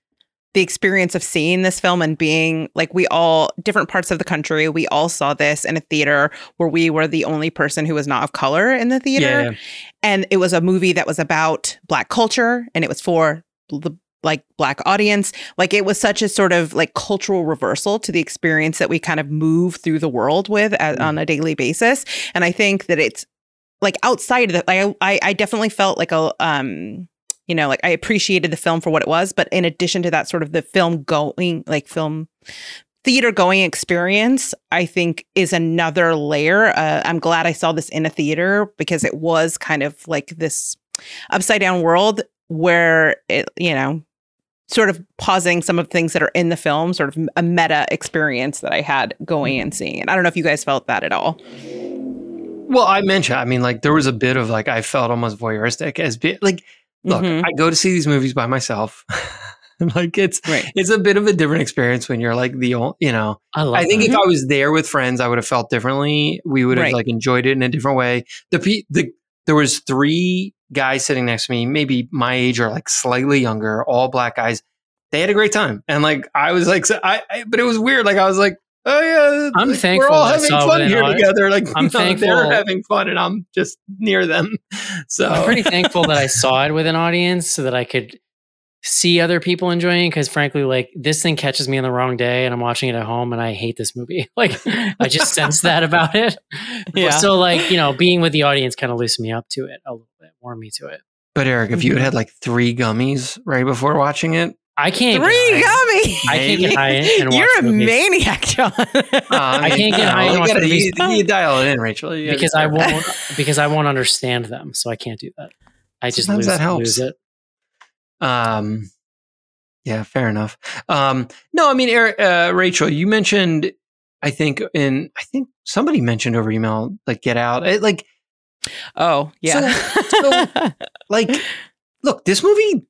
the experience of seeing this film and being like, we all, different parts of the country, we all saw this in a theater where we were the only person who was not of color in the theater. Yeah. And it was a movie that was about Black culture, and it was for the like Black audience. Like, it was such a sort of like cultural reversal to the experience that we kind of move through the world with on a daily basis. And I think that it's like outside of that, like, I definitely felt like a, you know, like I appreciated the film for what it was, but in addition to that sort of the film going, like film theater going experience, I think is another layer. I'm glad I saw this in a theater because it was kind of like this upside down world where it, you know, sort of pausing some of the things that are in the film, sort of a meta experience that I had going and seeing it. I don't know if you guys felt that at all. Well, I mentioned, I mean, like there was a bit of like, I felt almost voyeuristic as like, look, I go to see these movies by myself. Like it's a bit of a different experience when you're like the only, you know, I think if I was there with friends, I would have felt differently. We would have like enjoyed it in a different way. There was three guys sitting next to me, maybe my age or like slightly younger, all Black guys. They had a great time. And like, I was like, but it was weird. Like, I was like, oh yeah, I'm like, thankful we're all having fun here together. Like, I'm thankful they're having fun and I'm just near them. So I'm pretty thankful that I saw it with an audience so that I could see other people enjoying it. Cause frankly, like this thing catches me on the wrong day and I'm watching it at home and I hate this movie. Like I just sense that about it. Yeah. So like, you know, being with the audience kind of loosened me up to it a little bit, warmed me to it. But Eric, if you had had like three gummies right before watching it, I can't. I can't get high and watch movies. Maniac, John. I can't get high and watch movies. You dial it in, Rachel. Because I won't. Because I won't understand them, so I can't do that. I just lose it. Yeah, fair enough. No, I mean, Rachel, you mentioned. I think somebody mentioned over email like Get Out. Oh yeah. So like, look, this movie.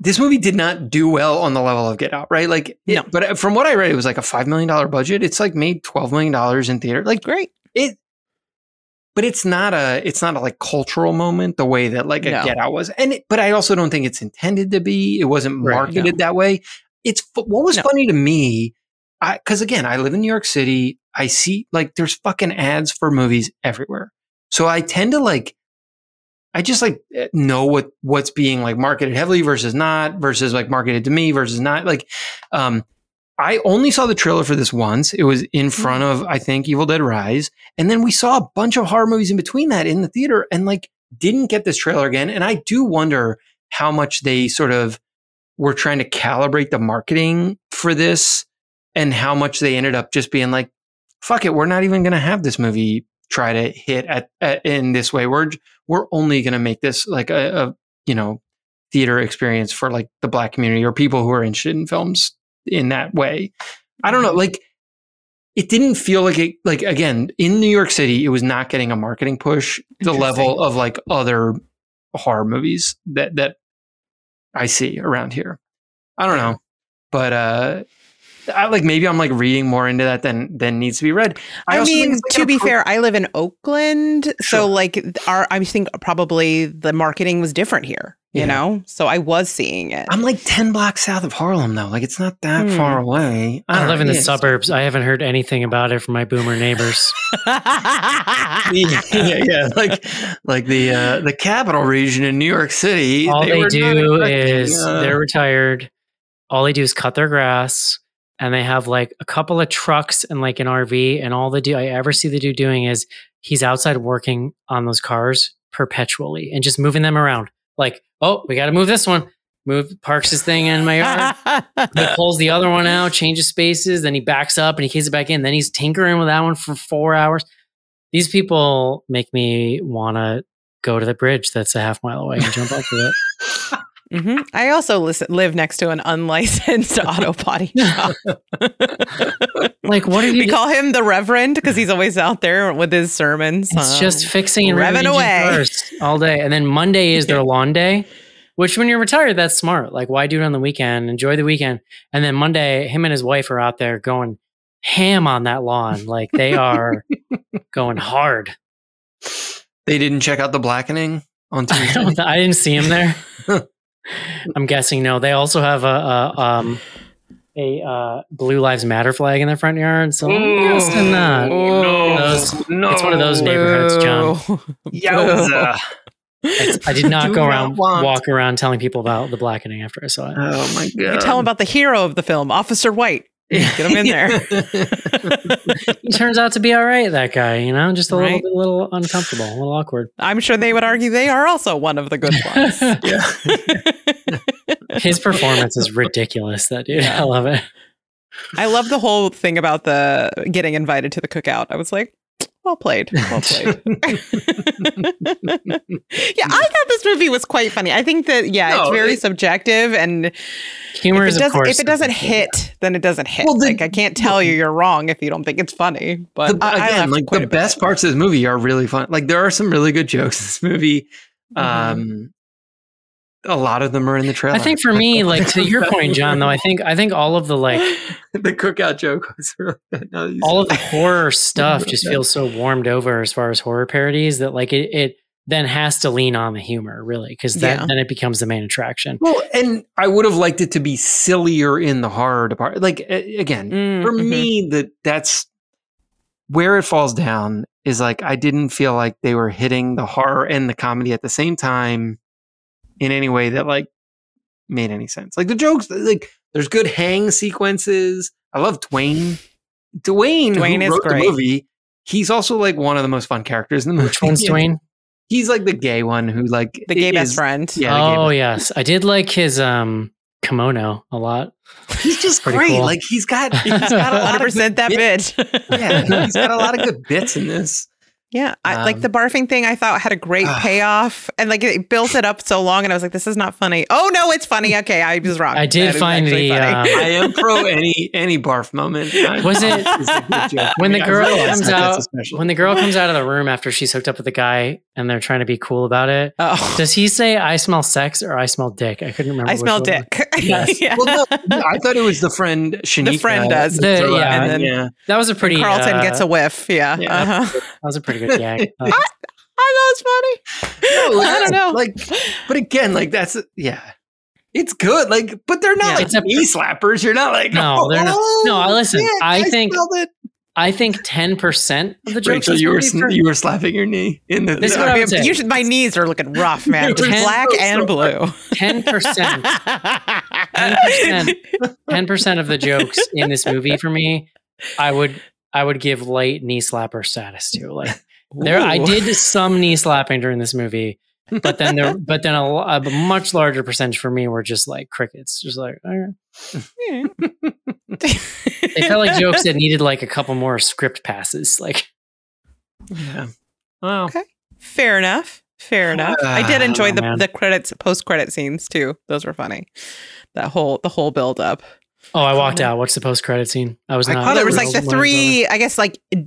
This movie did not do well on the level of Get Out, right? Like, no. But from what I read, it was like a $5 million budget. It's like made $12 million in theater. Like, great. But it's not a like cultural moment the way that like a Get Out was. But I also don't think it's intended to be. It wasn't marketed that way. It's what was funny to me, because again, I live in New York City. I see like there's fucking ads for movies everywhere. So I tend to like, I just like know what's being like marketed heavily versus not, versus like marketed to me versus not. Like, I only saw the trailer for this once. It was in front of, I think, Evil Dead Rise. And then we saw a bunch of horror movies in between that in the theater and like didn't get this trailer again. And I do wonder how much they sort of were trying to calibrate the marketing for this and how much they ended up just being like, fuck it, we're not even going to have this movie try to hit at in this way. We're only going to make this like a you know, theater experience for like the Black community or people who are interested in films in that way. I don't know. Like it didn't feel like it, like again, in New York City, it was not getting a marketing push, the level of like other horror movies that I see around here. I don't know. But, I like maybe I'm like reading more into that than needs to be read. I mean, to be fair, I live in Oakland, so like I think probably the marketing was different here, you know. So I was seeing it. I'm like 10 blocks south of Harlem, though. Like it's not that far away. I live in the suburbs. I haven't heard anything about it from my boomer neighbors. yeah. Like the Capital Region in New York City. All they do is they're retired. All they do is cut their grass. And they have like a couple of trucks and like an RV, and all the dude I ever see the dude doing is he's outside working on those cars perpetually and just moving them around. Like, oh, we got to move this one. Parks his thing in my yard. He pulls the other one out, changes spaces, then he backs up and he keys it back in. Then he's tinkering with that one for 4 hours. These people make me want to go to the bridge that's a half mile away and jump off of it. Mm-hmm. I also live next to an unlicensed auto body shop. Like, what do we call him? The Reverend, because he's always out there with his sermons. It's just fixing and revving away cars all day, and then Monday is their lawn day. Which, when you're retired, that's smart. Like, why do it on the weekend? Enjoy the weekend, and then Monday, him and his wife are out there going ham on that lawn. Like they are going hard. They didn't check out The Blackening on Tuesday? I didn't see him there. I'm guessing no. They also have a Blue Lives Matter flag in their front yard, so I'm not. No, it's one of those neighborhoods, John. Yowza. I did not walk around telling people about The Blackening after I saw it. Oh my god! You tell them about the hero of the film, Officer White. Get him in there. He turns out to be all right, that guy, you know, just a little uncomfortable, a little awkward. I'm sure they would argue they are also one of the good ones. Yeah. His performance is ridiculous, that dude. Yeah. I love it. I love the whole thing about the getting invited to the cookout. I was like, Well played. Yeah, I thought this movie was quite funny. I think that, it's very subjective, and humor is, of course. If it doesn't hit, then it doesn't hit. Well, I can't tell you're wrong if you don't think it's funny. But the best parts of this movie are really fun. Like, there are some really good jokes in this movie. A lot of them are in the trailer. I think for me, like to your point, John, though, I think all of the the cookout joke was really good. All of the horror stuff just feels so warmed over as far as horror parodies that it then has to lean on the humor, really, because then it becomes the main attraction. Well, and I would have liked it to be sillier in the horror department. Like, again, for me, that's where it falls down is like, I didn't feel like they were hitting the horror and the comedy at the same time in any way that made any sense. Like the jokes, there's good hang sequences. I love Dwayne who wrote the movie. He's also one of the most fun characters in the movie. Which one's Dwayne? He's the gay one who the gay best friend. Yeah. Oh yes. I did like his kimono a lot. He's just great. Cool. He's got 100% that bit. Yeah. He's got a lot of good bits in this. Yeah, the barfing thing I thought had a great payoff, and it built it up so long, and I was like, "This is not funny." Oh no, it's funny. Okay, I was wrong. I did find the. I am pro any barf moment. Was it when the girl comes out? When the girl comes out of the room after she's hooked up with the guy, and they're trying to be cool about it. Oh. Does he say, "I smell sex" or "I smell dick"? I couldn't remember. I smell dick. Yes. Yeah. Well, no, I thought it was the friend. Shanika. The friend does. That was a pretty. Carlton gets a whiff. Yeah. That was a pretty. Yeah, I know it's funny. No, I don't know. But again, that's it's good. But they're not knee slappers. You're not they're not. No, listen. Dick, I think 10% of the jokes. Rachel, you were slapping your knee in the. This is what I my knees are looking rough, man. Just black and blue. 10%. 10% of the jokes in this movie for me, I would give light knee slapper status to. I did some knee slapping during this movie, but then a much larger percentage for me were just crickets, just yeah. They felt like jokes that needed a couple more script passes. Yeah. Wow. Okay. Fair enough. I did enjoy the credits, post-credit scenes too. Those were funny. The whole build up. Oh, I walked out. What's the post-credit scene? I was not. I thought there was the three. I guess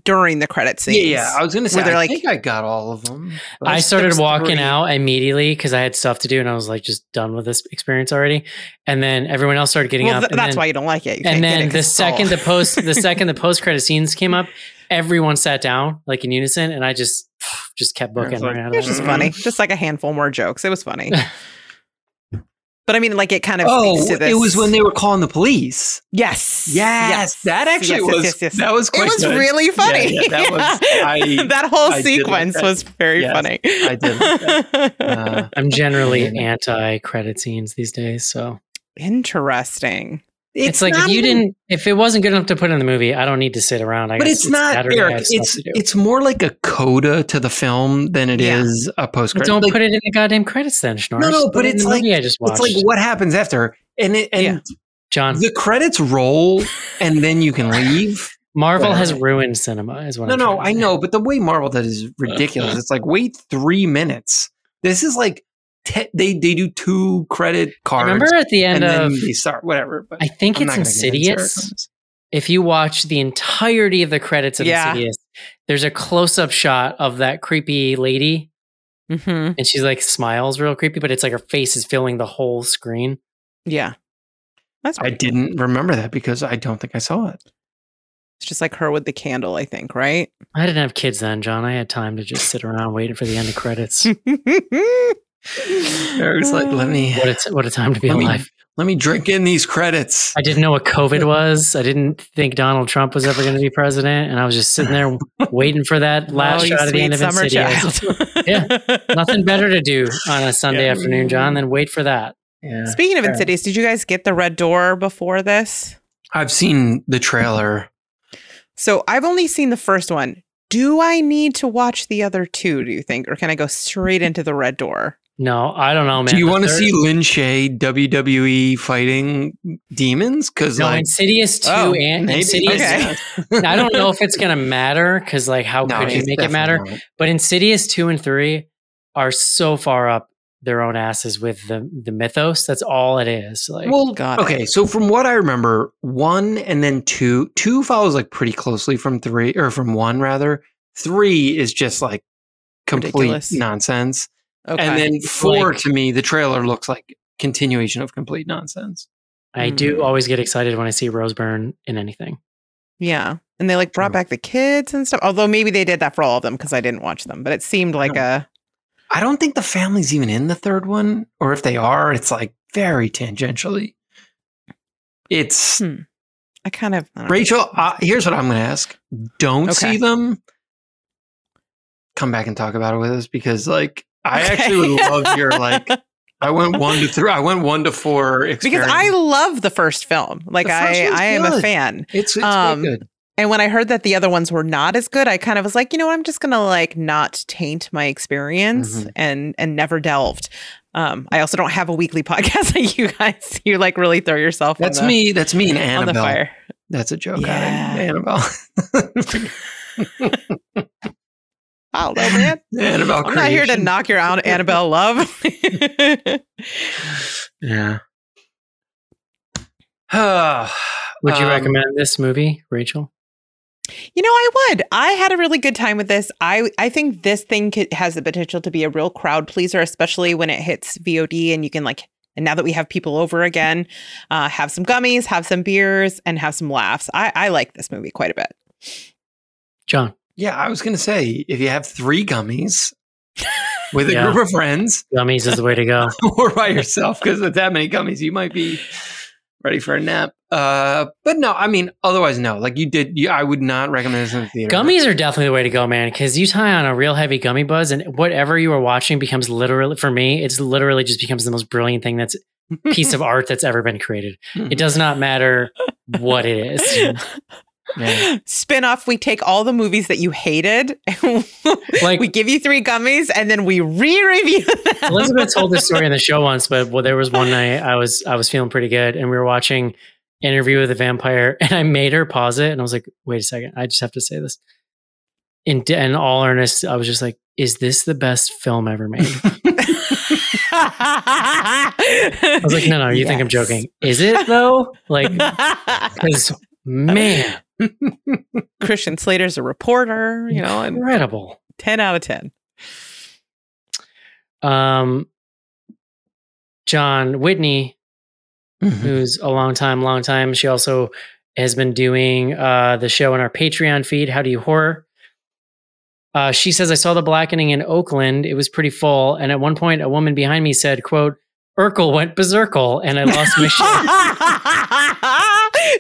during the credit scene. Yeah. I was gonna say. I think I got all of them. I started walking out immediately because I had stuff to do, and I was just done with this experience already. And then everyone else started getting up. That's why you don't like it. And then the second the post-credit scenes came up, everyone sat down in unison, and I just kept booking. It was just funny. Just a handful more jokes. It was funny. But I mean, it kind of speaks to this. It was when they were calling the police. Yes. That actually was. Yes. That was. Quite it was good. Really funny. Yeah, that was. That whole sequence was very funny. I did. I'm generally anti-credit scenes these days. So interesting. It's if it wasn't good enough to put in the movie, I don't need to sit around. I but guess it's not, Eric. It's more like a coda to the film than it is a post-credit. Don't put it in the goddamn credits then, Schnarrs. No, but it's I just watched. It's what happens after, and John, the credits roll, and then you can leave. Marvel has ruined cinema, is what. No, I know, but the way Marvel does is ridiculous. It's wait 3 minutes. This is They do 2 credit cards. I remember at the end of they start whatever. But I think it's Insidious. If you watch the entirety of the credits of Insidious, there's a close-up shot of that creepy lady, and she's smiles real creepy, but it's her face is filling the whole screen. Yeah, I didn't remember that because I don't think I saw it. It's just like her with the candle, I think, right? I didn't have kids then, John. I had time to just sit around waiting for the end of credits. I was like, let me. What a time to be alive. Let me drink in these credits. I didn't know what COVID was. I didn't think Donald Trump was ever going to be president. And I was just sitting there waiting for that last shot at the end of Insidious. Yeah. Nothing better to do on a Sunday afternoon, John, than wait for that. Yeah. Speaking of Insidious, did you guys get The Red Door before this? I've seen the trailer. So I've only seen the first one. Do I need to watch the other two, do you think? Or can I go straight into The Red Door? No, I don't know, man. Do you want to see Lin Shaye WWE fighting demons? Because Insidious 2 and Insidious. Okay. I don't know if it's going to matter because, like, could you make it matter? Not. But Insidious 2 and 3 are so far up their own asses with the mythos. That's all it is. Like, so from what I remember, 1 and then 2 follows like pretty closely from 3 or from 1 rather. 3 is just like complete ridiculous nonsense. Okay. And then 4, like, to me, the trailer looks like continuation of complete nonsense. I do always get excited when I see Rose Byrne in anything. Yeah. And they like brought back the kids and stuff. Although maybe they did that for all of them because I didn't watch them. But it seemed like I don't think the family's even in the third one. Or if they are, it's like very tangentially. It's... Rachel, here's what I'm going to ask. Don't see them. Come back and talk about it with us because like... I actually would love your, like, I went 1 to 4 experience. Because I love the first film. Like, I am a fan. It's really good. And when I heard that the other ones were not as good, I kind of was like, you know, I'm just going to, like, not taint my experience and never delved. I also don't have a weekly podcast like you guys. You, like, really throw yourself That's me and Annabelle. On the fire. That's a joke. Yeah. Annabelle. Oh, man. Annabelle I'm creation. Not here to knock your Annabelle love. Yeah. Would you recommend this movie, Rachel? You know, I would. I had a really good time with this. I think this thing has the potential to be a real crowd pleaser, especially when it hits VOD and you can like, and now that we have people over again, have some gummies, have some beers, and have some laughs. I like this movie quite a bit. John. Yeah, I was going to say, if you have 3 gummies with a group of friends. Gummies is the way to go. Or by yourself, because with that many gummies, you might be ready for a nap. But no, I mean, otherwise, no. Like I would not recommend this in the theater. Gummies are definitely the way to go, man, because you tie on a real heavy gummy buzz and whatever you are watching becomes literally, for me, it's literally just becomes the most brilliant thing that's piece of art that's ever been created. It does not matter what it is. Yeah. Spin-off, we take all the movies that you hated, like, we give you 3 gummies, and then we re-review them. Elizabeth told this story on the show once, but there was one night I was feeling pretty good, and we were watching Interview with the Vampire, and I made her pause it, and I was like, wait a second, I just have to say this. In all earnest, I was just like, is this the best film ever made? I was like, no, you think I'm joking. Is it, though? Like, because... Man, Christian Slater's a reporter, you know, incredible. 10 out of 10. John Whitney, who's a long time. She also has been doing the show on our Patreon feed, How Do You Horror? She says, I saw The Blackening in Oakland. It was pretty full. And at one point, a woman behind me said, quote, Urkel went berserkal and I lost my shit.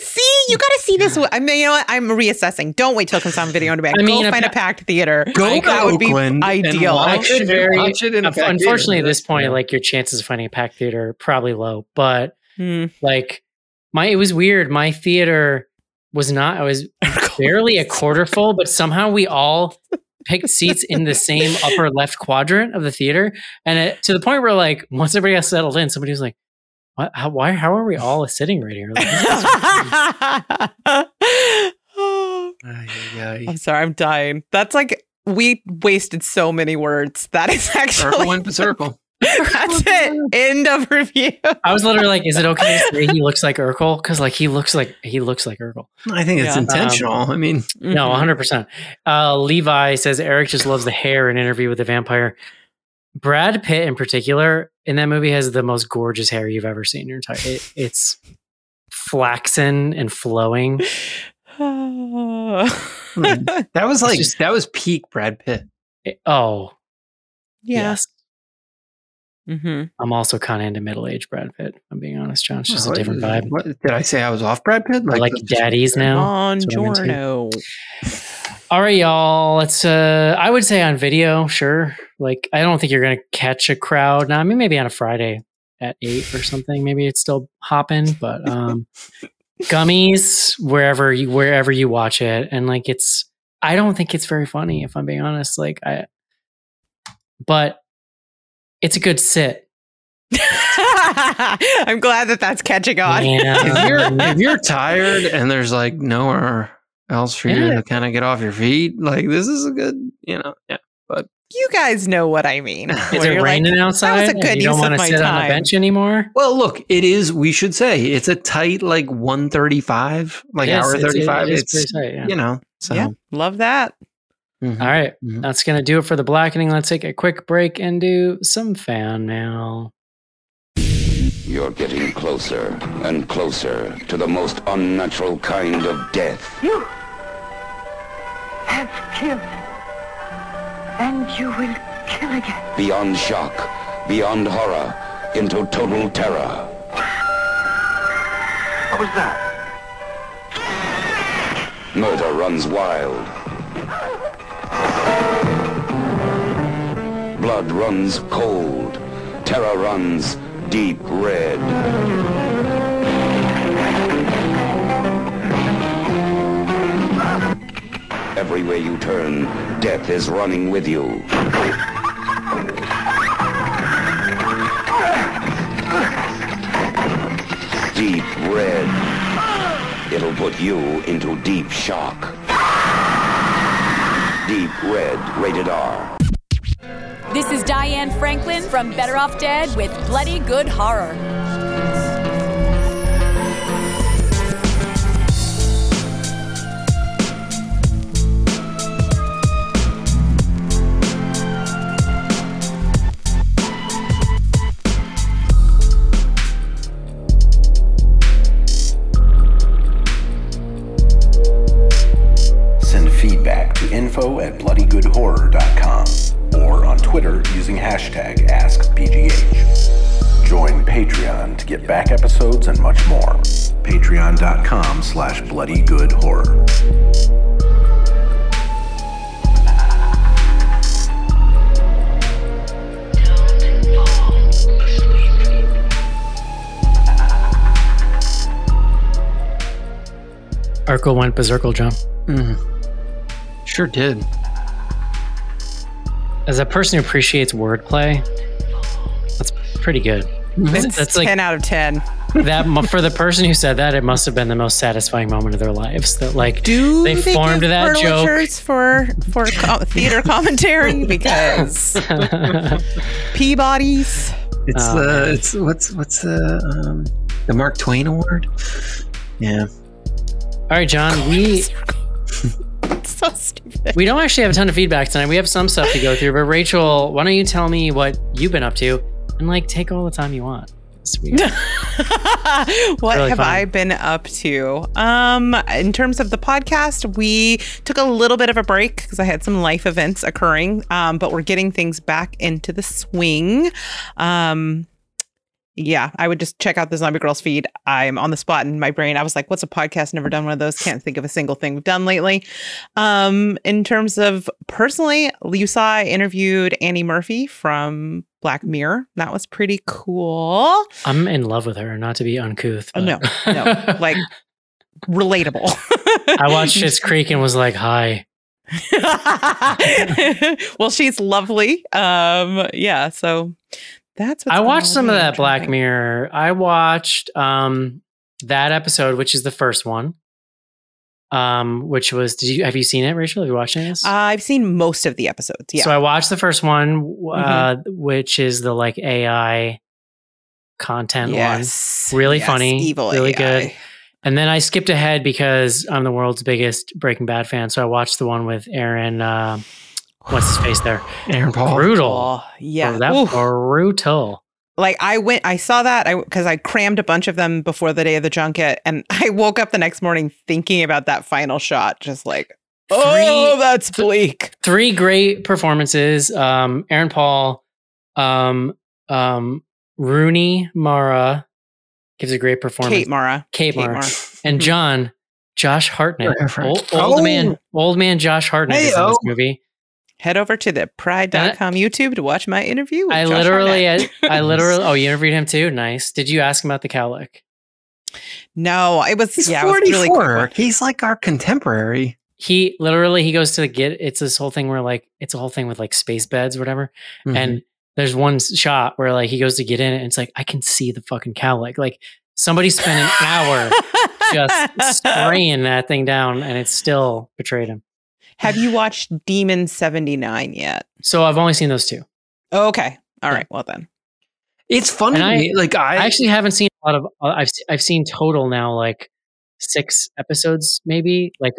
See, you got to see this. I mean, you know what? I'm reassessing. Don't wait till it comes on video in the back. I mean, go find a packed theater. Go that would be ideal. I could watch it in a packed unfortunately, theater. At this point, like your chances of finding a packed theater are probably low. But like it was weird. My theater was not. I was barely a quarter full, but somehow we all picked seats in the same upper left quadrant of the theater. And to the point where like, once everybody got settled in, somebody was like, what, how are we all sitting right here? Like, I'm sorry. I'm dying. That's like, we wasted so many words. That is actually circle. That's it. End of review. I was literally like, is it okay to say he looks like Urkel? Because like he looks like Urkel. I think it's intentional. I mean, no, 100%. Levi says Eric just loves the hair in Interview with the Vampire. Brad Pitt in particular in that movie has the most gorgeous hair you've ever seen in your entire. It's flaxen and flowing. That was like that was peak Brad Pitt. Oh, yes. Mm-hmm. I'm also kind of into middle-aged Brad Pitt. I'm being honest, John. It's just a different vibe. What, did I say I was off Brad Pitt? Like daddies now. On Giorno. All right, y'all. It's I would say on video, sure. Like I don't think you're gonna catch a crowd now. I mean, maybe on a Friday at 8 or something. Maybe it's still hopping, but gummies wherever you watch it, and like it's. I don't think it's very funny, if I'm being honest. But it's a good sit. I'm glad that that's catching on. Yeah. If you're tired and there's like nowhere else for you to kind of get off your feet, like this is a good, But you guys know what I mean. Is it raining outside? That was a good use of my time. You don't want to sit on a bench anymore. Well, look, it is. We should say it's a tight like 1:35, like hour 35. It's tight, So. Yeah, love that. Mm-hmm. All right. Mm-hmm. That's going to do it for The Blackening. Let's take a quick break and do some fan mail. You're getting closer and closer to the most unnatural kind of death. You have killed, and you will kill again. Beyond shock, beyond horror, into total terror. What was that? Murder runs wild. Blood runs cold. Terror runs deep red. Everywhere you turn, death is running with you. Deep red. It'll put you into deep shock. Deep Red, rated R. This is Diane Franklin from Better Off Dead with Bloody Good Horror. BloodyGoodHorror.com or on Twitter using hashtag AskPGH. Join Patreon to get back episodes and much more. Patreon.com/BloodyGoodHorror. Urkel went berserkle, John. Mm-hmm. Sure did. As a person who appreciates wordplay, that's pretty good. That's like 10 out of 10. That for the person who said that, it must have been the most satisfying moment of their lives. That like they formed that joke for theater commentary because Peabody's. It's it's what's the Mark Twain Award? Yeah. All right, John. So stupid. We don't actually have a ton of feedback tonight. We have some stuff to go through, but Rachel, why don't you tell me what you've been up to and like take all the time you want. Sweet. What have I been up to? In terms of the podcast, we took a little bit of a break because I had some life events occurring, but we're getting things back into the swing. Yeah, I would just check out the Zombie Girls feed. I'm on the spot in my brain. I was like, what's a podcast? Never done one of those. Can't think of a single thing we've done lately. In terms of personally, you saw I interviewed Annie Murphy from Black Mirror. That was pretty cool. I'm in love with her, not to be uncouth. But... No, like relatable. I watched Schitt's Creek and was like, hi. Well, she's lovely. Yeah, so... That's I watched some of that Black Mirror. I watched that episode, which is the first one. Which was have you seen it, Rachel? Have you watched it? I've seen most of the episodes. Yeah. So I watched the first one, which is the like AI content one. Really funny, evil, really AI. Good. And then I skipped ahead because I'm the world's biggest Breaking Bad fan, so I watched the one with Aaron. What's his face there? Aaron Paul. Brutal. Yeah. Oh, that brutal. Like I saw that because I crammed a bunch of them before the day of the junket, and I woke up the next morning thinking about that final shot, just like, that's bleak. Three great performances: Aaron Paul, Rooney Mara gives a great performance. Kate Mara, and Josh Hartnett, old man Josh Hartnett is in this movie. Head over to the pride.com YouTube to watch my interview with Josh Hartnett. I literally, oh, you interviewed him too? Nice. Did you ask him about the cowlick? No, it was, he's 44. Really, he's like our contemporary. He goes to the it's this whole thing where like, it's a whole thing with like space beds or whatever. Mm-hmm. And there's one shot where like he goes to get in it and it's like, I can see the fucking cowlick. Like somebody spent an hour just spraying that thing down and it still betrayed him. Have you watched Demon 79 yet? So I've only seen those two. Oh, okay. All right. Well then. It's funny. I actually haven't seen a lot of, I've seen total now, like 6 episodes, maybe like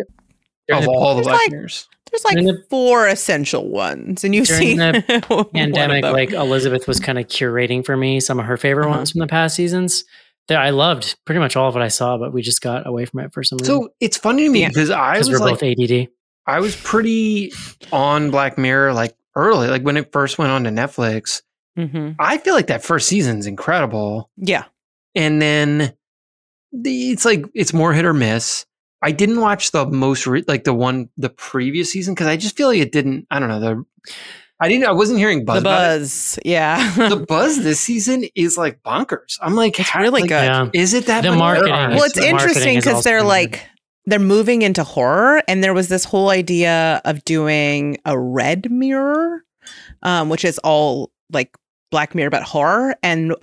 of all the Black Mirrors. There's like 4 essential ones. And you've seen the pandemic, like Elizabeth was kind of curating for me some of her favorite ones from the past seasons. I loved pretty much all of what I saw, but we just got away from it for some reason. So it's funny to me because I was like, we're both ADD. I was pretty on Black Mirror like early, like when it first went on to Netflix. Mm-hmm. I feel like that first season's incredible. Yeah. And then it's like, it's more hit or miss. I didn't watch the most, the previous season, because I just feel like it didn't, I don't know. I wasn't hearing buzz. The buzz. Yeah. The buzz this season is like bonkers. I'm like, it's really good. Yeah. Is it that? The marketing. Well, it's interesting because they're like, they're moving into horror, and there was this whole idea of doing a Red Mirror, which is all like Black Mirror but horror, and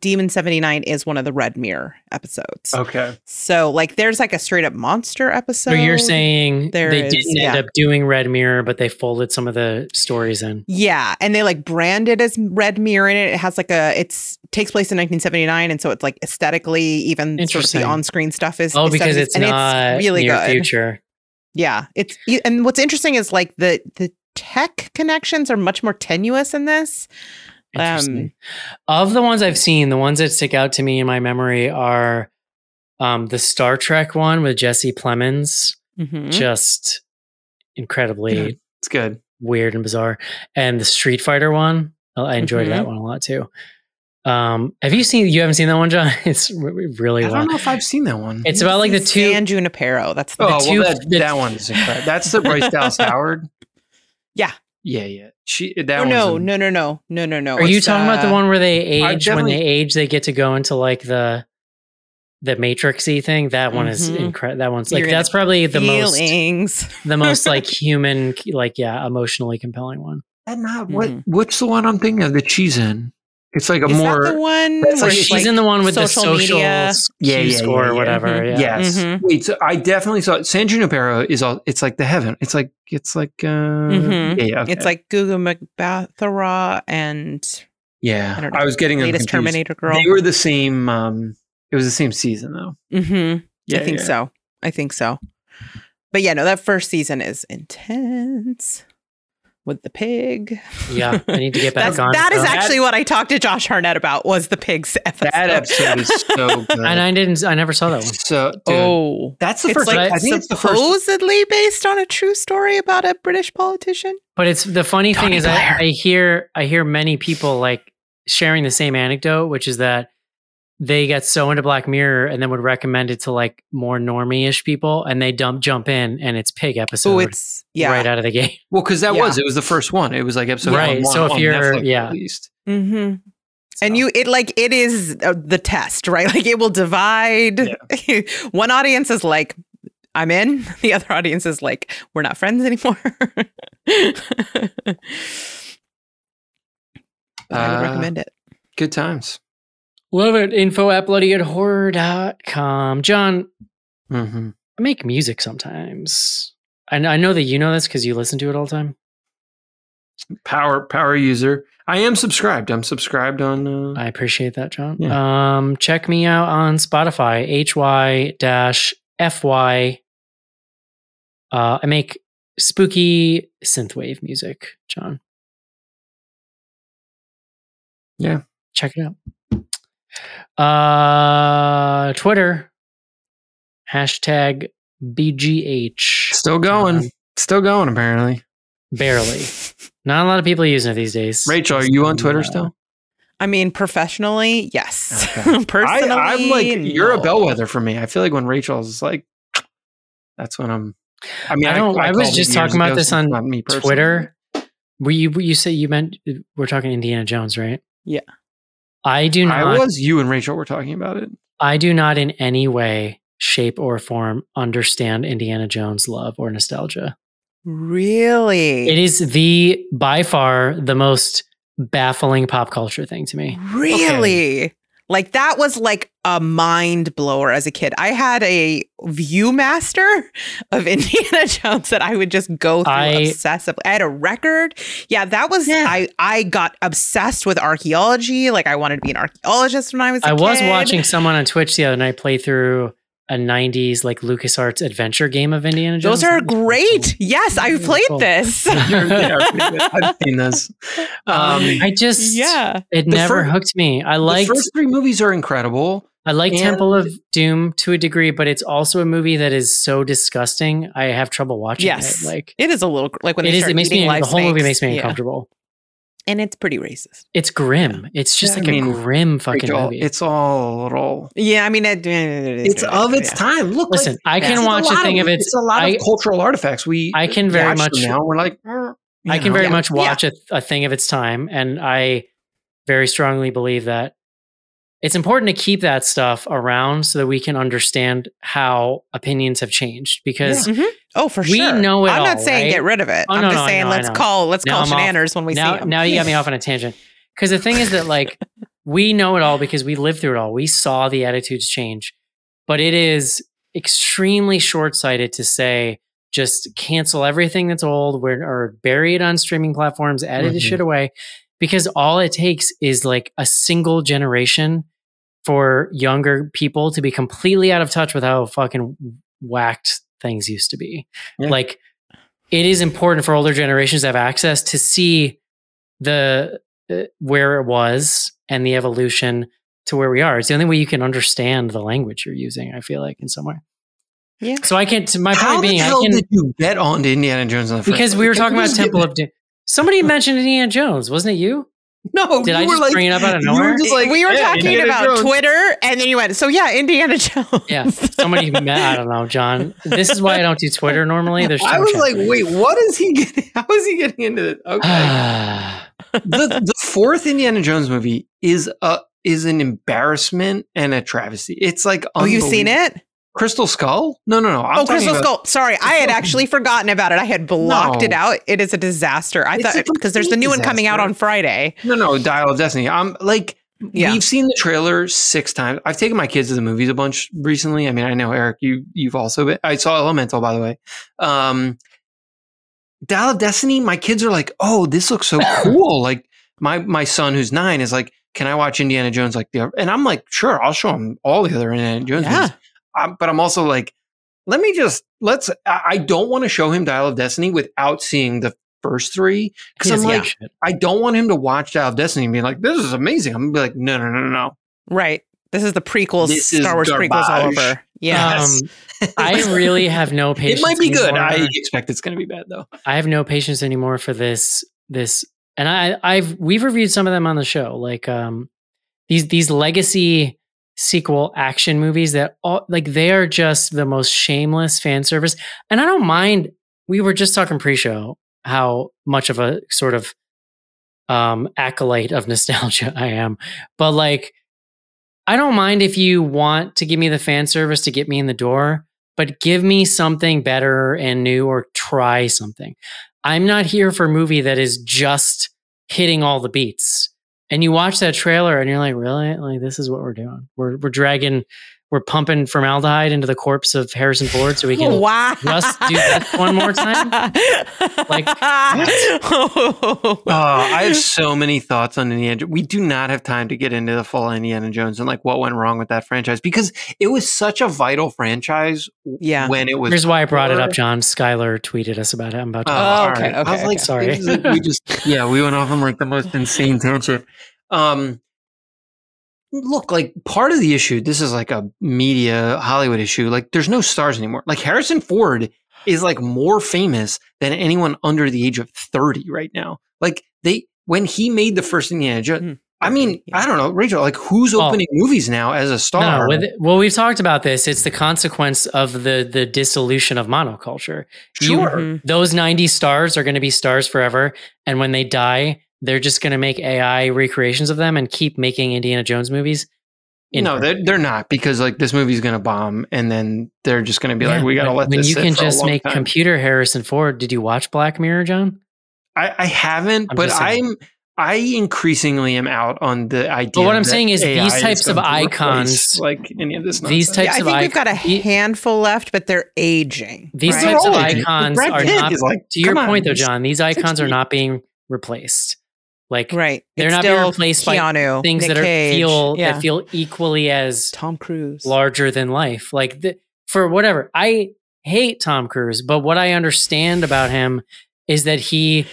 Demon 79 is one of the Red Mirror episodes. Okay. So like there's like a straight up monster episode. So you're saying they didn't end up doing Red Mirror, but they folded some of the stories in. Yeah, and they like branded as Red Mirror in it. It has like takes place in 1979, and so it's like aesthetically, even sort of the on-screen stuff is because it's not really near future. Yeah, it's, and what's interesting is like the tech connections are much more tenuous in this. Interesting. Of the ones I've seen, the ones that stick out to me in my memory are the Star Trek one with Jesse Plemons, just incredibly, it's good, weird and bizarre, and the Street Fighter one. I enjoyed that one a lot too. You haven't seen that one, John? It's really I don't know if I've seen that one. It's about like the two San Junipero. That's that one is incredible. That's the Bryce Dallas Howard. Yeah. No. Are you talking about the one where they age? When they age, they get to go into like the Matrixy thing. That one is incredible. That one's like, that's probably the most like human, like emotionally compelling one. And not what's the one I'm thinking of that she's in? It's like the one where she's like in the one with social media score or whatever. Mm-hmm. Yeah. Yes. Mm-hmm. Wait, so I definitely saw it. San Junipero is all. It's like the heaven. It's like. Okay. It's like Gugu Mbatha-Raw and. Yeah, I was getting latest Terminator girl. They were the same. It was the same season though. Mm-hmm. Yeah, I think so. But yeah, no, that first season is intense. With the pig. Yeah, I need to get back on. That is actually what I talked to Josh Hartnett about, was the pig's episode. That episode is so good. And I never saw that one. So, dude, that's the first. Like, I think it's supposedly based on a true story about a British politician. But it's the funny thing is I hear many people like sharing the same anecdote, which is that they get so into Black Mirror and then would recommend it to like more normie-ish people, and they jump in, and it's pig episode. Oh, it's right out of the gate. Well, because it was the first one. It was like episode one. So if you're Netflix, at least. Mm-hmm. So. And it is the test, right? Like it will divide. Yeah. One audience is like, I'm in. The other audience is like, we're not friends anymore. I would recommend it. Good times. Love it. info@bloodygoodhorror.com. John, I make music sometimes. I know that you know this because you listen to it all the time. Power user. I am subscribed. I'm subscribed on... I appreciate that, John. Yeah. Check me out on Spotify. HY-FY. I make spooky synthwave music, John. Yeah. check it out. Twitter, hashtag BGH. Still going, apparently. Barely. Not a lot of people using it these days. Rachel, are you on Twitter still? I mean, professionally, yes. Okay. Personally, I'm like, you're a bellwether for me. I feel like when Rachel's like, that's when I'm. I mean, I was just talking about this on Twitter. You say you meant we're talking Indiana Jones, right? Yeah. I do not. You and Rachel were talking about it. I do not in any way, shape, or form understand Indiana Jones love or nostalgia. Really? It is by far the most baffling pop culture thing to me. Really? Okay. Like that was like a mind blower as a kid. I had a Viewmaster of Indiana Jones that I would just go through obsessively. I had a record. Yeah, that was I got obsessed with archaeology. Like I wanted to be an archaeologist when I was a kid. I was watching someone on Twitch the other night play through a 90s like LucasArts adventure game of Indiana Jones. Those are great. Yes, I've played this. I've seen this. It never hooked me. The first three movies are incredible. I like Temple of Doom to a degree, but it's also a movie that is so disgusting. I have trouble watching it. Like it is a little like when it makes me the whole movie makes me uncomfortable. And it's pretty racist. It's grim. It's just a grim fucking movie. It's all a little. Yeah, I mean, it's of its time. Look, listen, I can watch a thing of it. It's a lot of cultural artifacts. I can very much now. We're like, I can very much watch a thing of its time, and I very strongly believe that it's important to keep that stuff around so that we can understand how opinions have changed. Because oh, for sure, we know it. I'm not saying get rid of it. I'm just saying let's call shenanigans when we see them. Now you got me off on a tangent. Because the thing is that like we know it all because we lived through it all. We saw the attitudes change, but it is extremely short-sighted to say just cancel everything that's old or bury it on streaming platforms, edit the shit away, because all it takes is like a single generation for younger people to be completely out of touch with how fucking whacked things used to be. Yeah. Like it is important for older generations to have access to see the where it was and the evolution to where we are. It's the only way you can understand the language you're using, I feel like, in some way. Yeah. So I can't, my point being, did you get on to Indiana Jones on the first? Because we were talking about Temple of Doom. Somebody mentioned Indiana Jones, wasn't it you? No, did I just bring it up out of nowhere? We were talking about Jones. Twitter, and then you went, so yeah, Indiana Jones. Yeah, somebody I don't know, John. This is why I don't do Twitter normally. I was like, wait, what is he getting? How is he getting into it? Okay. The fourth Indiana Jones movie is an embarrassment and a travesty. It's like, you've seen it? Crystal Skull? No. Crystal Skull. Sorry, I had actually forgotten about it. I had blocked it out. It is a disaster. I thought because there's the new one coming out on Friday. No, Dial of Destiny. We've seen the trailer 6 times. I've taken my kids to the movies a bunch recently. I mean, I know Eric, you've also been. I saw Elemental, by the way. Dial of Destiny. My kids are like, oh, this looks so cool. Like my son who's 9 is like, can I watch Indiana Jones? Like the and I'm like, sure, I'll show him all the other Indiana Jones movies. But I'm also like, I don't want to show him Dial of Destiny without seeing the first 3. Because I'm like, I don't want him to watch Dial of Destiny and be like, this is amazing. I'm going to be like, no. Right. This is the prequels, Star Wars garbage. Prequels all over. Yeah. I really have no patience. It might be good. I expect it's going to be bad though. I have no patience anymore for this. And we've reviewed some of them on the show. Like these legacy sequel action movies that all like they are just the most shameless fan service. And I don't mind. We were just talking pre-show how much of a sort of acolyte of nostalgia I am, but like I don't mind if you want to give me the fan service to get me in the door, but give me something better and new or try something. I'm not here for a movie that is just hitting all the beats. And you watch that trailer and you're like, really? Like, this is what we're doing. We're pumping formaldehyde into the corpse of Harrison Ford so we can just do this one more time. Like, I have so many thoughts on Indiana Jones. We do not have time to get into the full Indiana Jones and like what went wrong with that franchise because it was such a vital franchise. Yeah. When it was. Here's why I brought it up, John. Skylar tweeted us about it. I'm about to. Okay. I was like, sorry. We went off on like the most insane tangent. look, like part of the issue, this is like a media Hollywood issue. Like there's no stars anymore. Like Harrison Ford is like more famous than anyone under the age of 30 right now. Like they, when he made the first Indiana Jones, I mean, I don't know, Rachel, like who's opening movies now as a star? No, well, we've talked about this. It's the consequence of the dissolution of monoculture. Sure. Those 90s stars are going to be stars forever. And when they die, they're just going to make AI recreations of them and keep making Indiana Jones movies. No, they're not, because like this movie's going to bomb and then they're just going to be like, we got to let this sit for a long time. When you can just make computer Harrison Ford. Did you watch Black Mirror, John? I haven't, but I increasingly am out on the idea. But what I'm saying is AI, these types of icons, like any of this nonsense. These types of icons, we've got a handful left, but they're aging. These types of icons are not. Like, to your point, though, John, these icons are not being replaced. Like, they're not being replaced by things that feel equally as Tom Cruise, larger than life. Like for whatever, I hate Tom Cruise, but what I understand about him is that he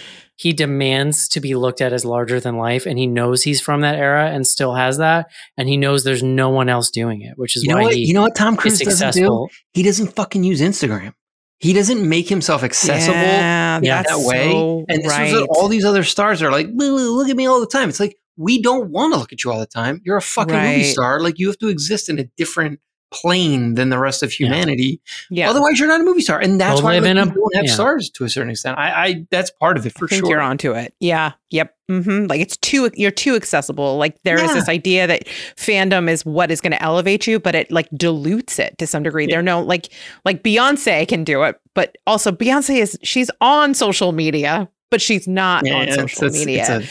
demands to be looked at as larger than life, and he knows he's from that era and still has that, and he knows there's no one else doing it, which is why Tom Cruise is successful. He doesn't fucking use Instagram. He doesn't make himself accessible that way. So and this is what all these other stars are like, look at me all the time. It's like, we don't want to look at you all the time. You're a fucking movie star. Like, you have to exist in a different plane than the rest of humanity. Yeah. Otherwise, you're not a movie star, and that's why we don't have stars to a certain extent. I that's part of it for sure. You're onto it. Yeah. Yep. Mm-hmm. Like you're too accessible. Like there is this idea that fandom is what is going to elevate you, but it like dilutes it to some degree. Yeah. They're no like Beyonce can do it, but also Beyonce she's on social media, but she's not on social media.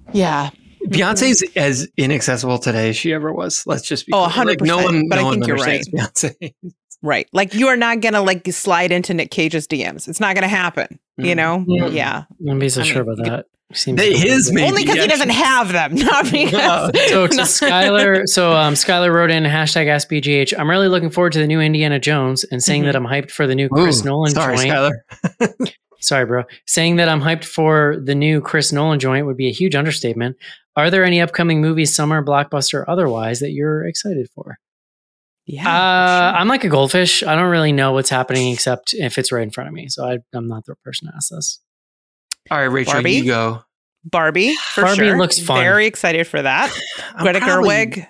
Yeah. Beyonce's as inaccessible today as she ever was. Let's just be 100%. Like, no one understands Beyonce. Right. Like, you are not going to like slide into Nick Cage's DMs. It's not going to happen. You know? Yeah. I wouldn't be so sure about that. Only because he doesn't have them. Not because. Skylar wrote in #AskBGH. I'm really looking forward to the new Indiana Jones and saying that I'm hyped for the new Chris Nolan joint. Skylar. Sorry, bro. Saying that I'm hyped for the new Chris Nolan joint would be a huge understatement. Are there any upcoming movies, summer blockbuster otherwise, that you're excited for? Yeah, sure. I'm like a goldfish. I don't really know what's happening except if it's right in front of me. So I'm not the person to ask this. All right, Rachel, Barbie? You go. Barbie, for Barbie sure. looks fun. Very excited for that. Greta Gerwig.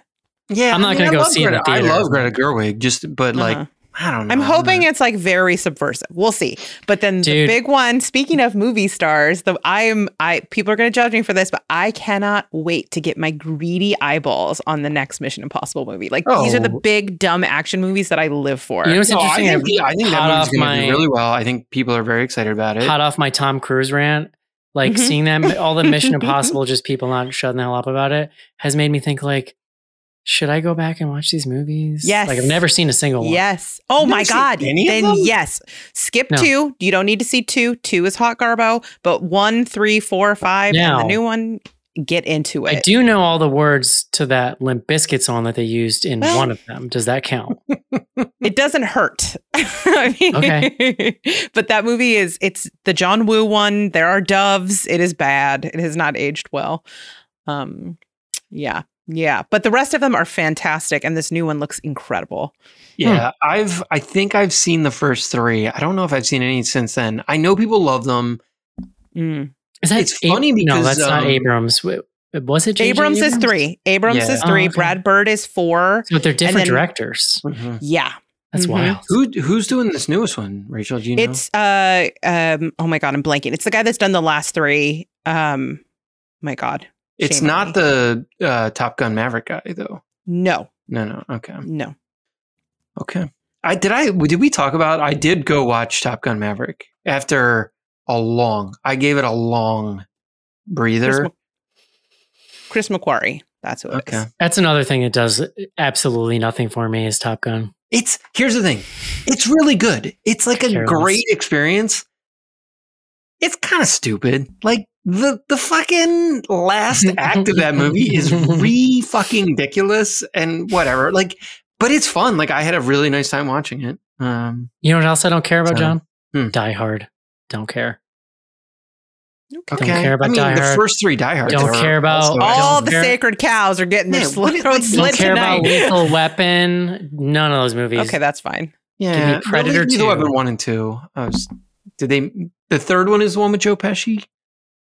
Yeah, I'm not going to go see it in the theater. I love Greta Gerwig, like, I don't know. I'm hoping it's like very subversive. We'll see. But then the big one, speaking of movie stars, people are going to judge me for this, but I cannot wait to get my greedy eyeballs on the next Mission Impossible movie. Like these are the big dumb action movies that I live for. You know what's interesting? I think that movie's going to do really well. I think people are very excited about it. Hot off my Tom Cruise rant, like seeing that all the Mission Impossible, just people not shutting the hell up about it, has made me think like, should I go back and watch these movies? Yes. Like I've never seen a single one. Yes. Oh my God. Then yes. Skip two. You don't need to see two. Two is hot garbo, but 1, 3, 4, 5 now, and the new one, get into it. I do know all the words to that Limp Bizkit song that they used in one of them. Does that count? It doesn't hurt. I mean, okay. But that movie it's the John Woo one. There are doves. It is bad. It has not aged well. Yeah, but the rest of them are fantastic, and this new one looks incredible. Yeah, I think I've seen the first three. I don't know if I've seen any since then. I know people love them. It's funny because... No, that's not Abrams. Was it J.J. Abrams? Abrams is three. Abrams is three. Okay. Brad Bird is four. So they're different directors. Yeah. That's wild. Who's doing this newest one, Rachel? Do you know? It's... oh my God, I'm blanking. It's the guy that's done the last three. My God. It's not the Top Gun Maverick guy, though. No. Okay. No. Okay. Did we talk about? I did go watch Top Gun Maverick after I gave it a long breather. Chris McQuarrie. That's what it is. That's another thing that does absolutely nothing for me is Top Gun. Here's the thing. It's really good. It's like a great experience. It's kind of stupid. Like, The fucking last act of that movie is fucking ridiculous and whatever. Like, but it's fun. Like, I had a really nice time watching it. You know what else I don't care about, John? Die Hard. Don't care. Okay. Don't care about Die Hard. The first three Die Hard. Don't care about all the sacred cows are getting their throats slit tonight. Don't care about Lethal Weapon. None of those movies. Okay, that's fine. Yeah, give me Predator 2. Lethal Weapon 1 and 2. The third one is the one with Joe Pesci.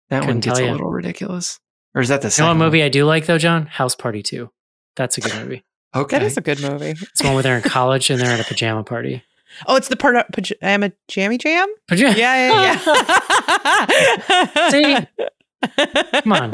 That one gets a little ridiculous. Or is that the second? You know what movie I do like though, John? House Party 2. That's a good movie. Okay, that is a good movie. It's the one where they're in college and they're at a pajama party. Oh, it's the pajama jammy jam? Pajama. Yeah. See? Come on.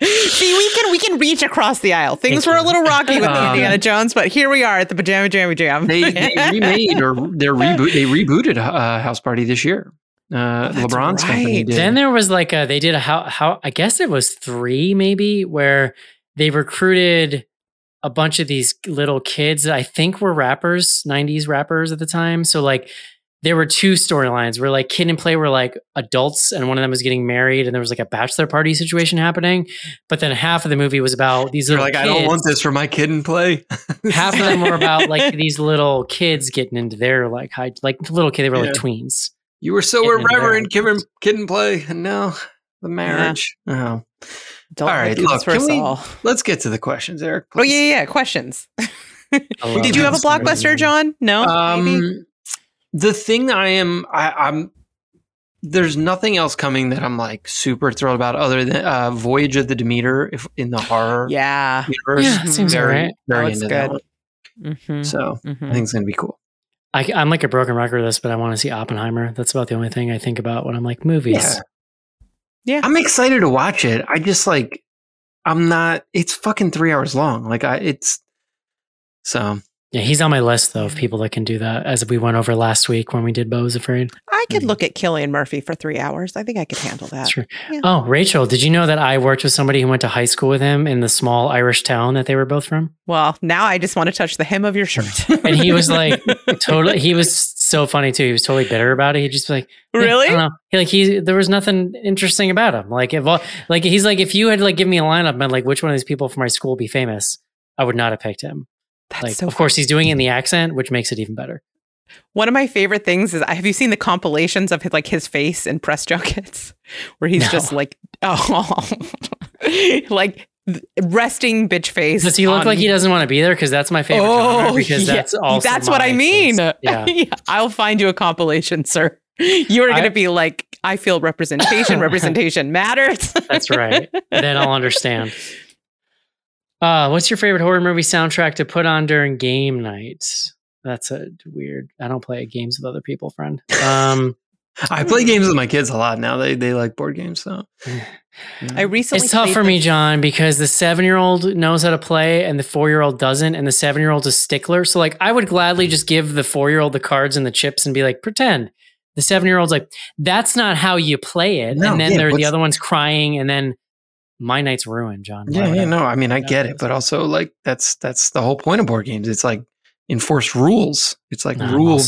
See, we can reach across the aisle. Things were a little rocky with Indiana Jones, but here we are at the Pajama Jammy Jam. They remade or they rebooted House Party this year. LeBron's company did. Then there was like they did a how I guess it was 3 maybe where they recruited a bunch of these little kids that I think were rappers, 90s rappers at the time. So like there were 2 storylines where like Kid and Play were like adults and one of them was getting married and there was like a bachelor party situation happening. But then half of the movie was about these little kids. I don't want this for my Kid and Play. Half of them were about like these little kids getting into their like high, like little kid, they were like tweens. You were so irreverent, Kid and Play. And now the marriage. Yeah. Oh. All right, look, let's get to the questions, Eric. Please. Oh, yeah. Questions. Did you have a blockbuster, John? No? Maybe? The thing I'm there's nothing else coming that I'm like super thrilled about other than Voyage of the Demeter in the horror universe. Yeah, that seems right. Very into that one. Mm-hmm. So I think it's going to be cool. I'm like a broken record with this, but I want to see Oppenheimer. That's about the only thing I think about when I'm like movies. Yeah. I'm excited to watch it. I just like, I'm not, it's fucking 3 hours long. Like so. Yeah, he's on my list though of people that can do that, as we went over last week when we did Beau's Afraid. I could look at Cillian Murphy for 3 hours. I think I could handle that. Sure. Yeah. Oh, Rachel, did you know that I worked with somebody who went to high school with him in the small Irish town that they were both from? Well, now I just want to touch the hem of your shirt. And he was like, totally, he was so funny too. He was totally bitter about it. He just like, really? I don't know. There was nothing interesting about him. Like, he's like, if you had like given me a lineup and been like, which one of these people from my school would be famous, I would not have picked him. Of course, he's doing it in the accent, which makes it even better. One of my favorite things is, have you seen the compilations of his face in press junkets where he's just like, like resting bitch face? Does he look like he doesn't want to be there? Because that's my favorite genre, because that's also that's what I mean. Yeah. I'll find you a compilation, sir. You're going to be like, I feel representation matters. That's right. Then I'll understand. What's your favorite horror movie soundtrack to put on during game night? That's a weird. I don't play games with other people, friend. I play games with my kids a lot now. They like board games, so. It's tough for me, John, because the 7-year-old knows how to play and the 4-year-old doesn't, and the 7-year-old's a stickler. So like, I would gladly just give the 4-year-old the cards and the chips and be like, pretend. The 7-year-old's like, that's not how you play it, no, and then the other one's crying, and then. My night's ruined, John. I mean, I get it, but also like that's the whole point of board games. It's like enforce rules. It's like rule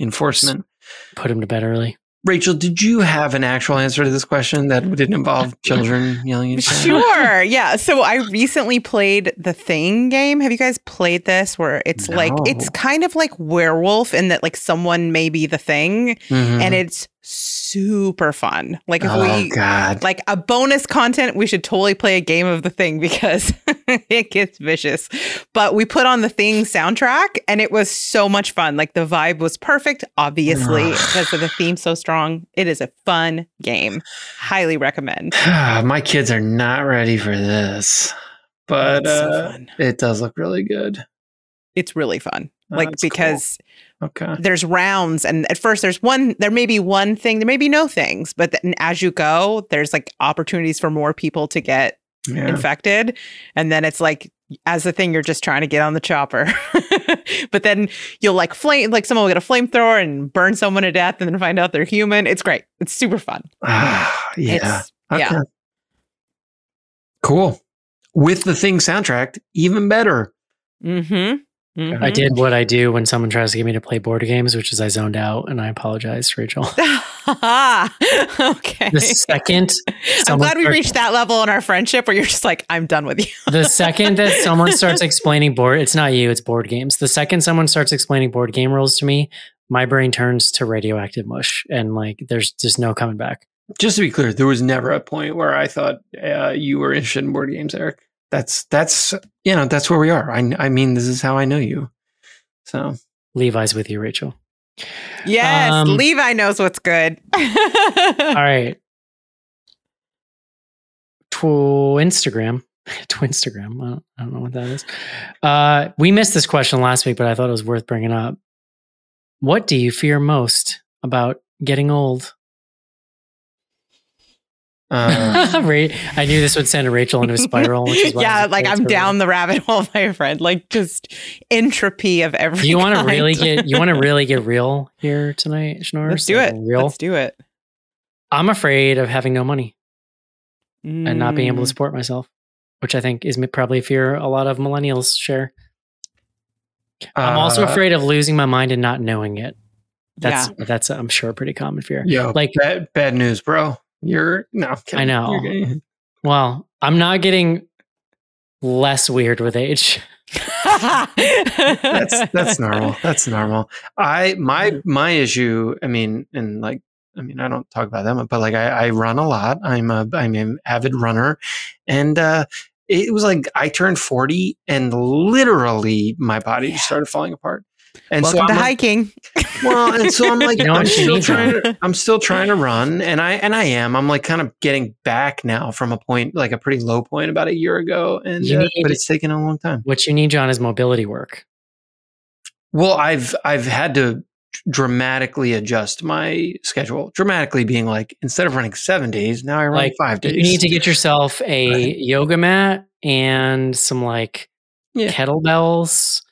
enforcement. Just put him to bed early. Rachel, did you have an actual answer to this question that didn't involve children yelling at each other? Sure. Yeah. So I recently played the Thing game. Have you guys played this where it's like, it's kind of like werewolf in that like someone may be the thing and it's super fun. Like like a bonus content, we should totally play a game of the Thing because it gets vicious, but we put on the Thing soundtrack and it was so much fun. Like the vibe was perfect, obviously because of the theme so strong. It is a fun game. Highly recommend. My kids are not ready for this, but it does look really good. It's really fun. Cool. There's rounds, and at first there may be one thing, there may be no things, but then as you go, there's like opportunities for more people to get infected. And then it's like, as the thing, you're just trying to get on the chopper. But then you'll like someone will get a flamethrower and burn someone to death and then find out they're human. It's great. It's super fun. Cool. With the Thing soundtrack, even better. Mm-hmm. I did what I do when someone tries to get me to play board games, which is I zoned out, and I apologize, Rachel. Okay. The second... I'm glad we reached that level in our friendship where you're just like, I'm done with you. The second that someone starts explaining it's not you, it's board games. The second someone starts explaining board game rules to me, my brain turns to radioactive mush, and like, there's just no coming back. Just to be clear, there was never a point where I thought you were interested in board games, Eric. That's you know, that's where we are. I mean, this is how I know you. So Levi's with you, Rachel. Yes, Levi knows what's good. All right. To Instagram. I don't know what that is. We missed this question last week, but I thought it was worth bringing up. What do you fear most about getting old? I knew this would send Rachel into a spiral. Which is yeah, like I'm down the rabbit hole, my friend. Like just entropy of everything. Do you want to really get? You want to really get real here tonight, Schnarrs? Let's do it. Real. Let's do it. I'm afraid of having no money and not being able to support myself, which I think is probably a fear a lot of millennials share. I'm also afraid of losing my mind and not knowing it. That's I'm sure a pretty common fear. Yeah, like bad news, bro. I know. Well, I'm not getting less weird with age. That's normal. That's normal. My issue. I mean, I don't talk about that, but like I run a lot. I'm an avid runner, and it was like I turned 40, and literally my body just started falling apart. And welcome to hiking. Well, and so I'm like, I'm still trying to run, and I am. I'm like kind of getting back now from a point, like a pretty low point about a year ago, but it's taken a long time. What you need, John, is mobility work. Well, I've had to dramatically adjust my schedule. Dramatically being like, instead of running 7 days, now I run 5 days. You need to get yourself a yoga mat and some kettlebells.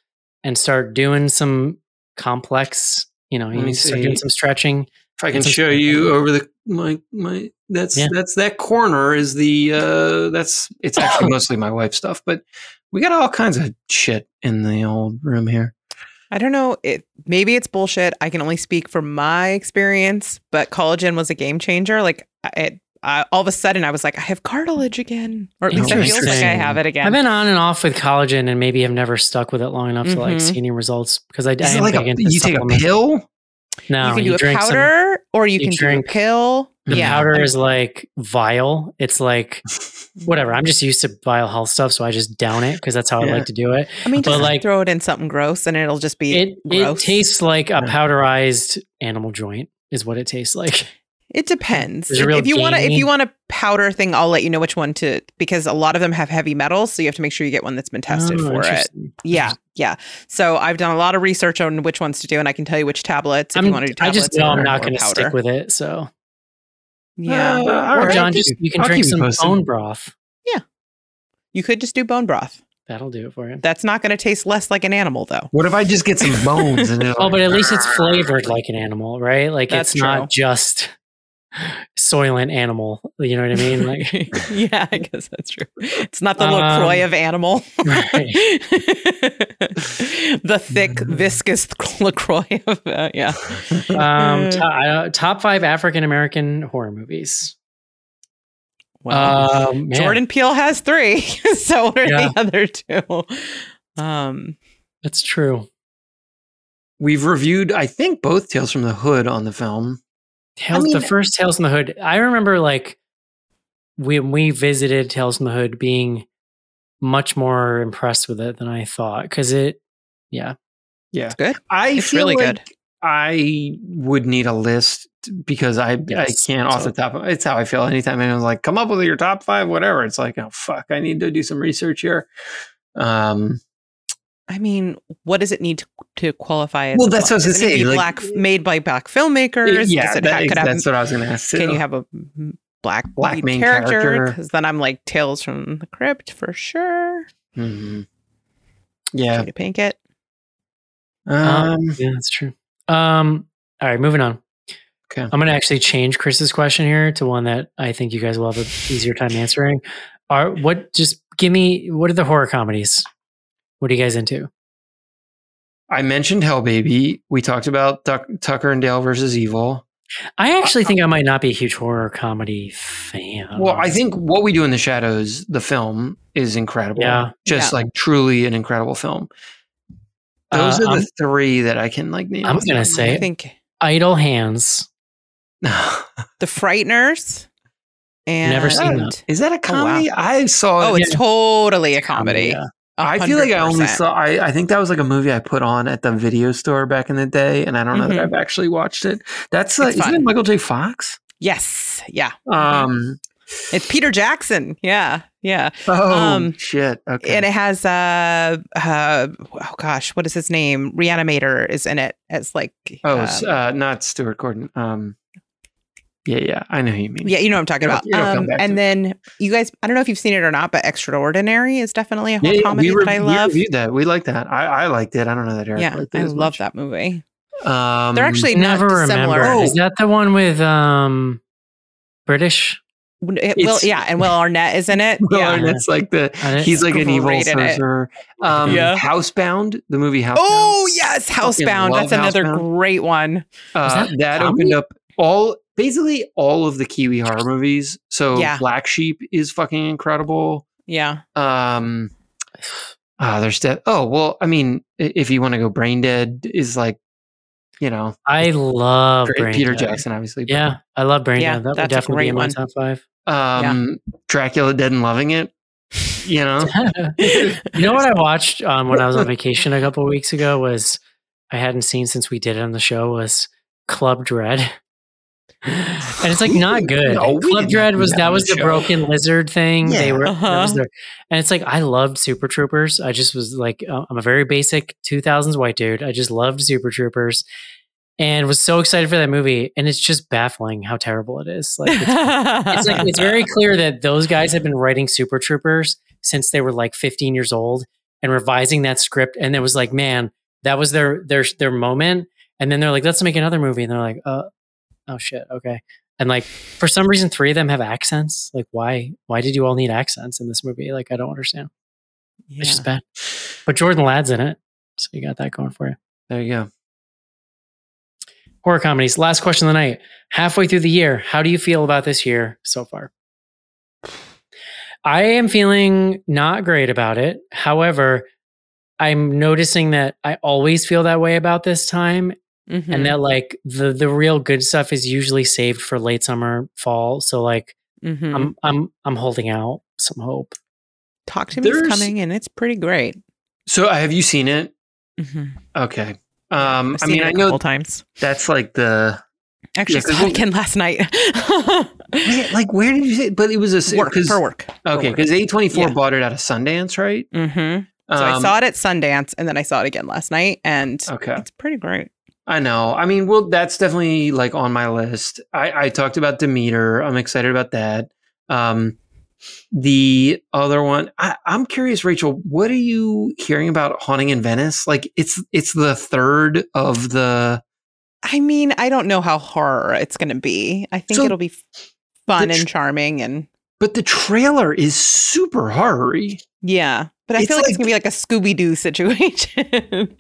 And start doing some complex, you need to start doing some stretching. If I can show you over the my that's that corner is the it's actually mostly my wife's stuff, but we got all kinds of shit in the old room here. I don't know, maybe it's bullshit. I can only speak from my experience, but collagen was a game changer. Like all of a sudden I was like, I have cartilage again, or at least it feels like I have it again. I've been on and off with collagen and maybe have never stuck with it long enough to see any results because I am big into you take a pill? No, you can do a powder or you can drink a pill. The powder is like vial. It's like whatever. I'm just used to vial health stuff. So I just down it because that's how I like to do it. I mean, just throw it in something gross and it'll just be gross. It tastes like a powderized animal joint is what it tastes like. It depends. If you want a powder thing, I'll let you know which one to, because a lot of them have heavy metals, so you have to make sure you get one that's been tested for it. Yeah. So I've done a lot of research on which ones to do, and I can tell you which tablets. If you want to do tablets, I just know I'm not going to stick with it. So yeah, or John, you can drink some bone broth. Yeah, you could just do bone broth. That'll do it for you. That's not going to taste less like an animal, though. What if I just get some bones? And but at least it's flavored like an animal, right? Like it's not just Soylent animal, you know what I mean? Like, yeah, I guess that's true. It's not the LaCroix of animal, the thick, viscous LaCroix of yeah. Top 5 African American horror movies. Wow, Jordan Peele has 3. So what are the other 2? That's true. We've reviewed, I think, both Tales from the Hood on the film. The first Tales from the Hood, I remember when we visited Tales from the Hood being much more impressed with it than I thought. Because it's good. It's really good. I would need a list because I can't off the top of it. It's how I feel. Anytime anyone's like, come up with your top 5, whatever. It's like, oh, fuck, I need to do some research here. I mean, what does it need to qualify as? Well, that's what I was going to say. Made by black filmmakers. Yeah, that's what I was going to ask. Can you have a black main character? Because then I'm like Tales from the Crypt for sure. Mm-hmm. Yeah, Jada Pinkett. Yeah, that's true. All right, moving on. Okay, I'm going to actually change Chris's question here to one that I think you guys will have an easier time answering. What are the horror comedies? What are you guys into? I mentioned Hell Baby. We talked about Tucker and Dale versus Evil. I actually think I might not be a huge horror comedy fan. Well, I think What We Do in the Shadows, the film, is incredible. Yeah. Truly an incredible film. Those are the 3 that I can name. I'm going to say Idle Hands. The Frighteners. And never seen that. Is that a comedy? Oh, wow. I saw it. Oh, it's totally a comedy. Yeah. I feel like I only saw, I think that was like a movie I put on at the video store back in the day. And I don't know that I've actually watched it. That's, isn't it Michael J. Fox? Yes. Yeah. It's Peter Jackson. Yeah. Yeah. Oh, shit. Okay. And it has, oh gosh, what is his name? Reanimator is in it as like. Not Stuart Gordon. Yeah, I know who you mean. Yeah, you know what I'm talking about. And then you guys, I don't know if you've seen it or not, but Extraordinary is definitely a whole comedy that I love. We reviewed that. We like that. I liked it. I don't know that Eric liked it. I love that movie. They're actually not similar. Is that the one with British? And Will Arnett is in it. Arnett's like he's like an evil sorcerer. Housebound, the movie Housebound. Oh yes, Housebound. That's another great one. That opened up basically all of the Kiwi horror movies. So Black Sheep is fucking incredible. Yeah. There's if you want to go Brain Dead is like, you know. I love Peter Jackson, obviously. Yeah, I love Brain Dead. That would definitely be in my top five. Dracula Dead and Loving It. You know? You know what I watched when I was on vacation a couple of weeks ago was, I hadn't seen since we did it on the show, was Club Dread. And it's like not good. Club Dread was the broken lizard thing. Yeah, they were, and it's like I loved Super Troopers. I just was like, I'm a very basic 2000s white dude. I just loved Super Troopers, and was so excited for that movie. And it's just baffling how terrible it is. Like it's very clear that those guys have been writing Super Troopers since they were like 15 years old and revising that script. And it was like, man, that was their moment. And then they're like, let's make another movie. And they're like, oh shit. Okay. And like, for some reason, three of them have accents. Like why did you all need accents in this movie? Like, I don't understand. Yeah. It's just bad, but Jordan Ladd's in it. So you got that going for you. There you go. Horror comedies. Last question of the night, halfway through the year. How do you feel about this year so far? I am feeling not great about it. However, I'm noticing that I always feel that way about this time. Mm-hmm. And that like the real good stuff is usually saved for late summer, fall. So like I'm holding out some hope. Talk to Me is coming and it's pretty great. So have you seen it? Mm-hmm. Okay. I know a couple times. That's like the saw it again last night. Like where did you say? But it was work. Okay, because A24 bought it out of Sundance, right? Mm-hmm. So I saw it at Sundance and then I saw it again last night, and it's pretty great. I know. I mean, well, that's definitely like on my list. I talked about Demeter. I'm excited about that. The other one, I'm curious, Rachel, what are you hearing about Haunting in Venice? Like it's the third of the. I mean, I don't know how horror it's going to be. I think it'll be fun and charming. But the trailer is super horror-y. Yeah. But I feel like it's going to be like a Scooby-Doo situation.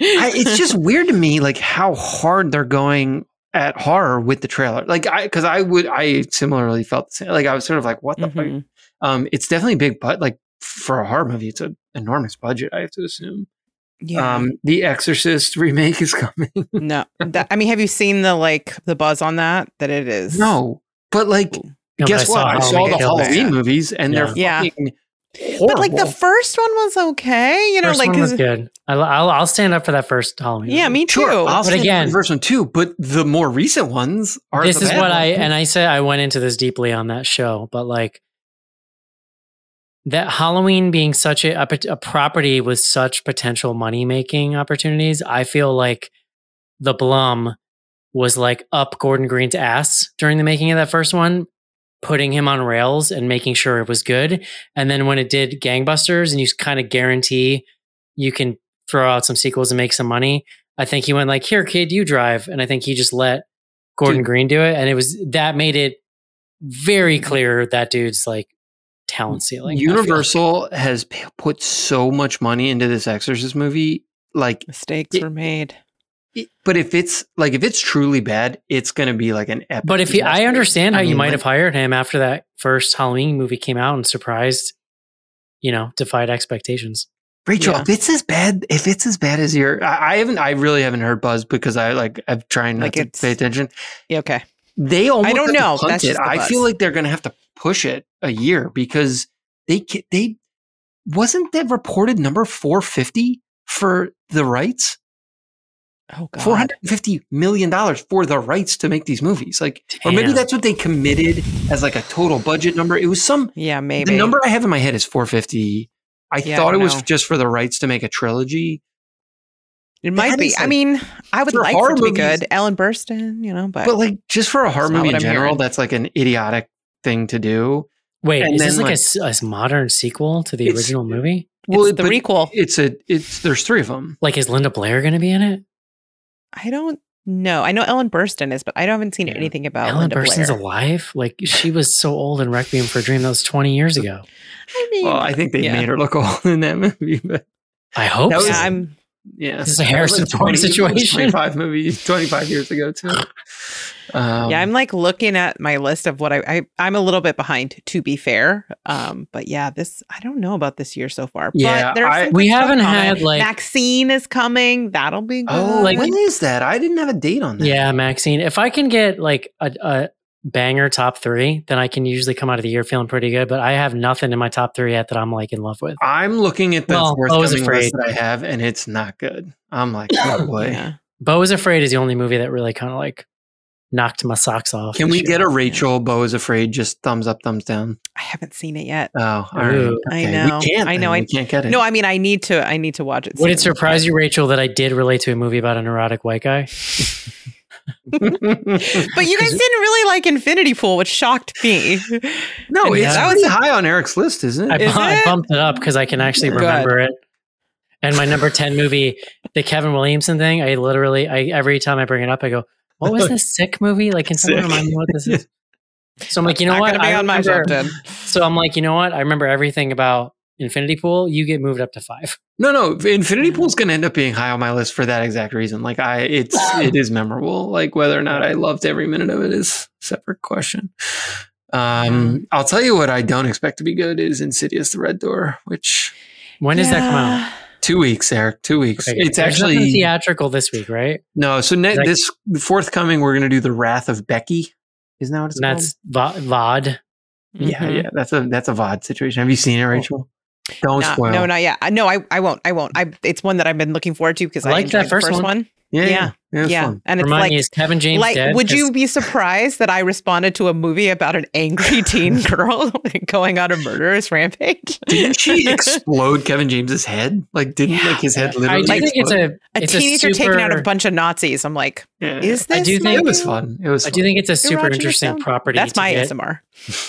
It's just weird to me, like how hard they're going at horror with the trailer. Like I similarly felt the same. Like I was sort of like, what the fuck? It's definitely big, but like for a horror movie, it's an enormous budget, I have to assume. Yeah. The Exorcist remake is coming. No. Have you seen the buzz on that it is? No. But like, guess what? I saw the Halloween movies and they're fucking... Horrible. But like the first one was okay, you know. First one was good. I'll stand up for that first Halloween. Yeah, me too. Sure, I'll stand up for the first one too. But the more recent ones are. This is what I said. I went into this deeply on that show, but like that Halloween being such a property with such potential money making opportunities, I feel like the Blum was like up Gordon Green's ass during the making of that first one, putting him on rails and making sure it was good. And then when it did gangbusters and you kind of guarantee you can throw out some sequels and make some money, I think he went like, here kid, you drive. And I think he just let Gordon Green do it. And it was, that made it very clear that dude's like talent ceiling. Universal has put so much money into this Exorcist movie. Like mistakes were made. But if it's truly bad, it's going to be like an epic. But I understand how you might have hired him after that first Halloween movie came out and surprised, you know, defied expectations. Rachel, if it's as bad as I really haven't heard buzz because I'm trying not to pay attention. Yeah, okay. They almost I don't know. That's it. I feel like they're going to have to push it a year because they wasn't that reported number 450 for the rights. Oh God, $450 million for the rights to make these movies. Like, damn. Or maybe that's what they committed as like a total budget number. It was some, yeah, maybe the number I have in my head is 450. I thought it was just for the rights to make a trilogy. It might be. Like, I mean, I would like it to be good. Ellen Burstyn, you know, but like just for a horror movie in general, that's like an idiotic thing to do. Wait, and is this like a modern sequel to the original movie? Well, it's the requel. There's three of them. Like, is Linda Blair going to be in it? I don't know. I know Ellen Burstyn is, but I haven't seen anything about Ellen Burstyn's alive. Like, she was so old in Requiem for a Dream. That was 20 years ago. I mean, well, I think they made her look old in that movie, but I hope so. Yeah, this is a Harrison Ford situation. 25 years ago too. Yeah, I'm like looking at my list of what I'm a little bit behind, to be fair. But yeah, I don't know about this year so far. Yeah, but we haven't had like Maxine is coming. That'll be good. Oh, like, when is that? I didn't have a date on that. Yeah, Maxine. If I can get like a banger top three, then I can usually come out of the year feeling pretty good. But I have nothing in my top three yet that I'm like in love with. I'm looking at the forthcoming list that I have, and it's not good. I'm like, oh boy. Yeah. Beau's Afraid is the only movie that really kind of like knocked my socks off. Can we get a Rachel Beau's Afraid? Just thumbs up, thumbs down. I haven't seen it yet. Oh, all right. Okay. I know. We can't get it. No, I mean, I need to watch it. Would it surprise you, Rachel, that I did relate to a movie about an erotic white guy? But you guys didn't really like Infinity Pool, which shocked me. No, that was high on Eric's list, isn't it? I bumped it up because I can actually remember it. And my number 10 movie, the Kevin Williamson thing, I every time I bring it up, I go, "What was this sick movie? Like, can someone remind me what this is?" So I'm like, you know what? I remember everything about Infinity Pool. You get moved up to 5. No, Infinity Pool's going to end up being high on my list for that exact reason. Like, it is memorable. Like, whether or not I loved every minute of it is a separate question. I'll tell you what I don't expect to be good is Insidious: The Red Door, which when does that come out? 2 weeks, Eric. 2 weeks. Okay, it's actually theatrical this week, right? No. So this forthcoming, we're going to do The Wrath of Becky. Isn't that what it's called? That's VOD. Yeah, yeah. That's a VOD situation. Have you seen it, Rachel? Don't spoil. No, not yet. No, I won't. It's one that I've been looking forward to because I like that first one. Yeah. And it's like, is Kevin James like, dead? Would you be surprised that I responded to a movie about an angry teen girl going on a murderous rampage? Didn't she explode Kevin James's head? Like, his head literally? I think it's a teenager taking out a bunch of Nazis. I'm like, is this? I do think it was fun. I do think it's a super interesting property. That's my ASMR.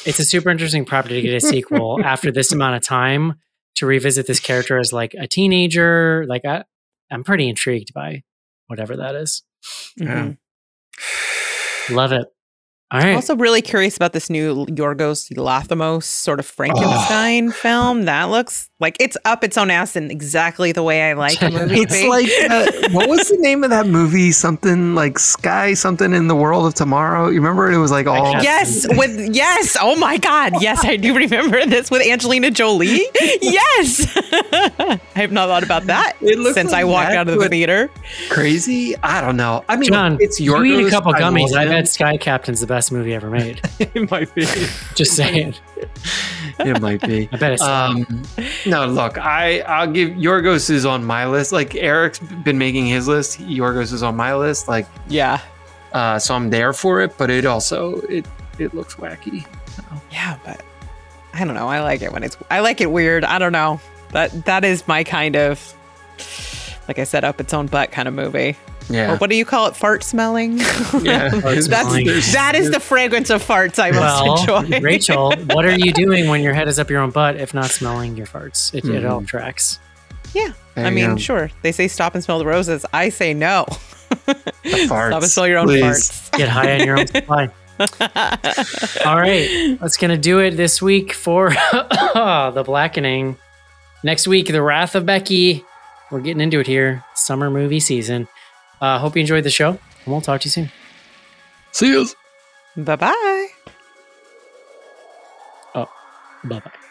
It's a super interesting property to get a sequel after this amount of time to revisit this character as like a teenager. Like, I'm pretty intrigued by whatever that is. Mm-hmm. Love it. All right. I'm also really curious about this new Yorgos Lanthimos sort of Frankenstein film. That looks like it's up its own ass in exactly the way I like a movie. It's like, what was the name of that movie? Something like Sky, something in the World of Tomorrow. You remember it was like all... Yes. Oh my God. Yes, I do remember this with Angelina Jolie. Yes. I have not thought about that since I walked out of the theater. Crazy? I don't know. I mean, John, it's Yorgos. You eat a couple gummies. I bet Sky Captain's the best movie ever made. It might be. Just saying. It might be. I bet it's no, look, I'll give Yorgos is on my list. Like Eric's been making his list. Yorgos is on my list. Like, yeah. So I'm there for it, but it also it looks wacky. So. Yeah, but I don't know. I like it when I like it weird. I don't know. That is my kind of, like I said, up its own butt kind of movie. Yeah. Or what do you call it? Fart smelling? Yeah. That is the fragrance of farts I must enjoy. Rachel, what are you doing when your head is up your own butt if not smelling your farts? It all tracks. Yeah. There I mean, go. Sure. They say stop and smell the roses. I say no. Farts, stop and smell your own farts. Get high on your own supply. All right. That's going to do it this week for The Blackening. Next week, The Wrath of Becky. We're getting into it here. Summer movie season. Hope you enjoyed the show, and we'll talk to you soon. See you. Bye-bye. Oh, bye-bye.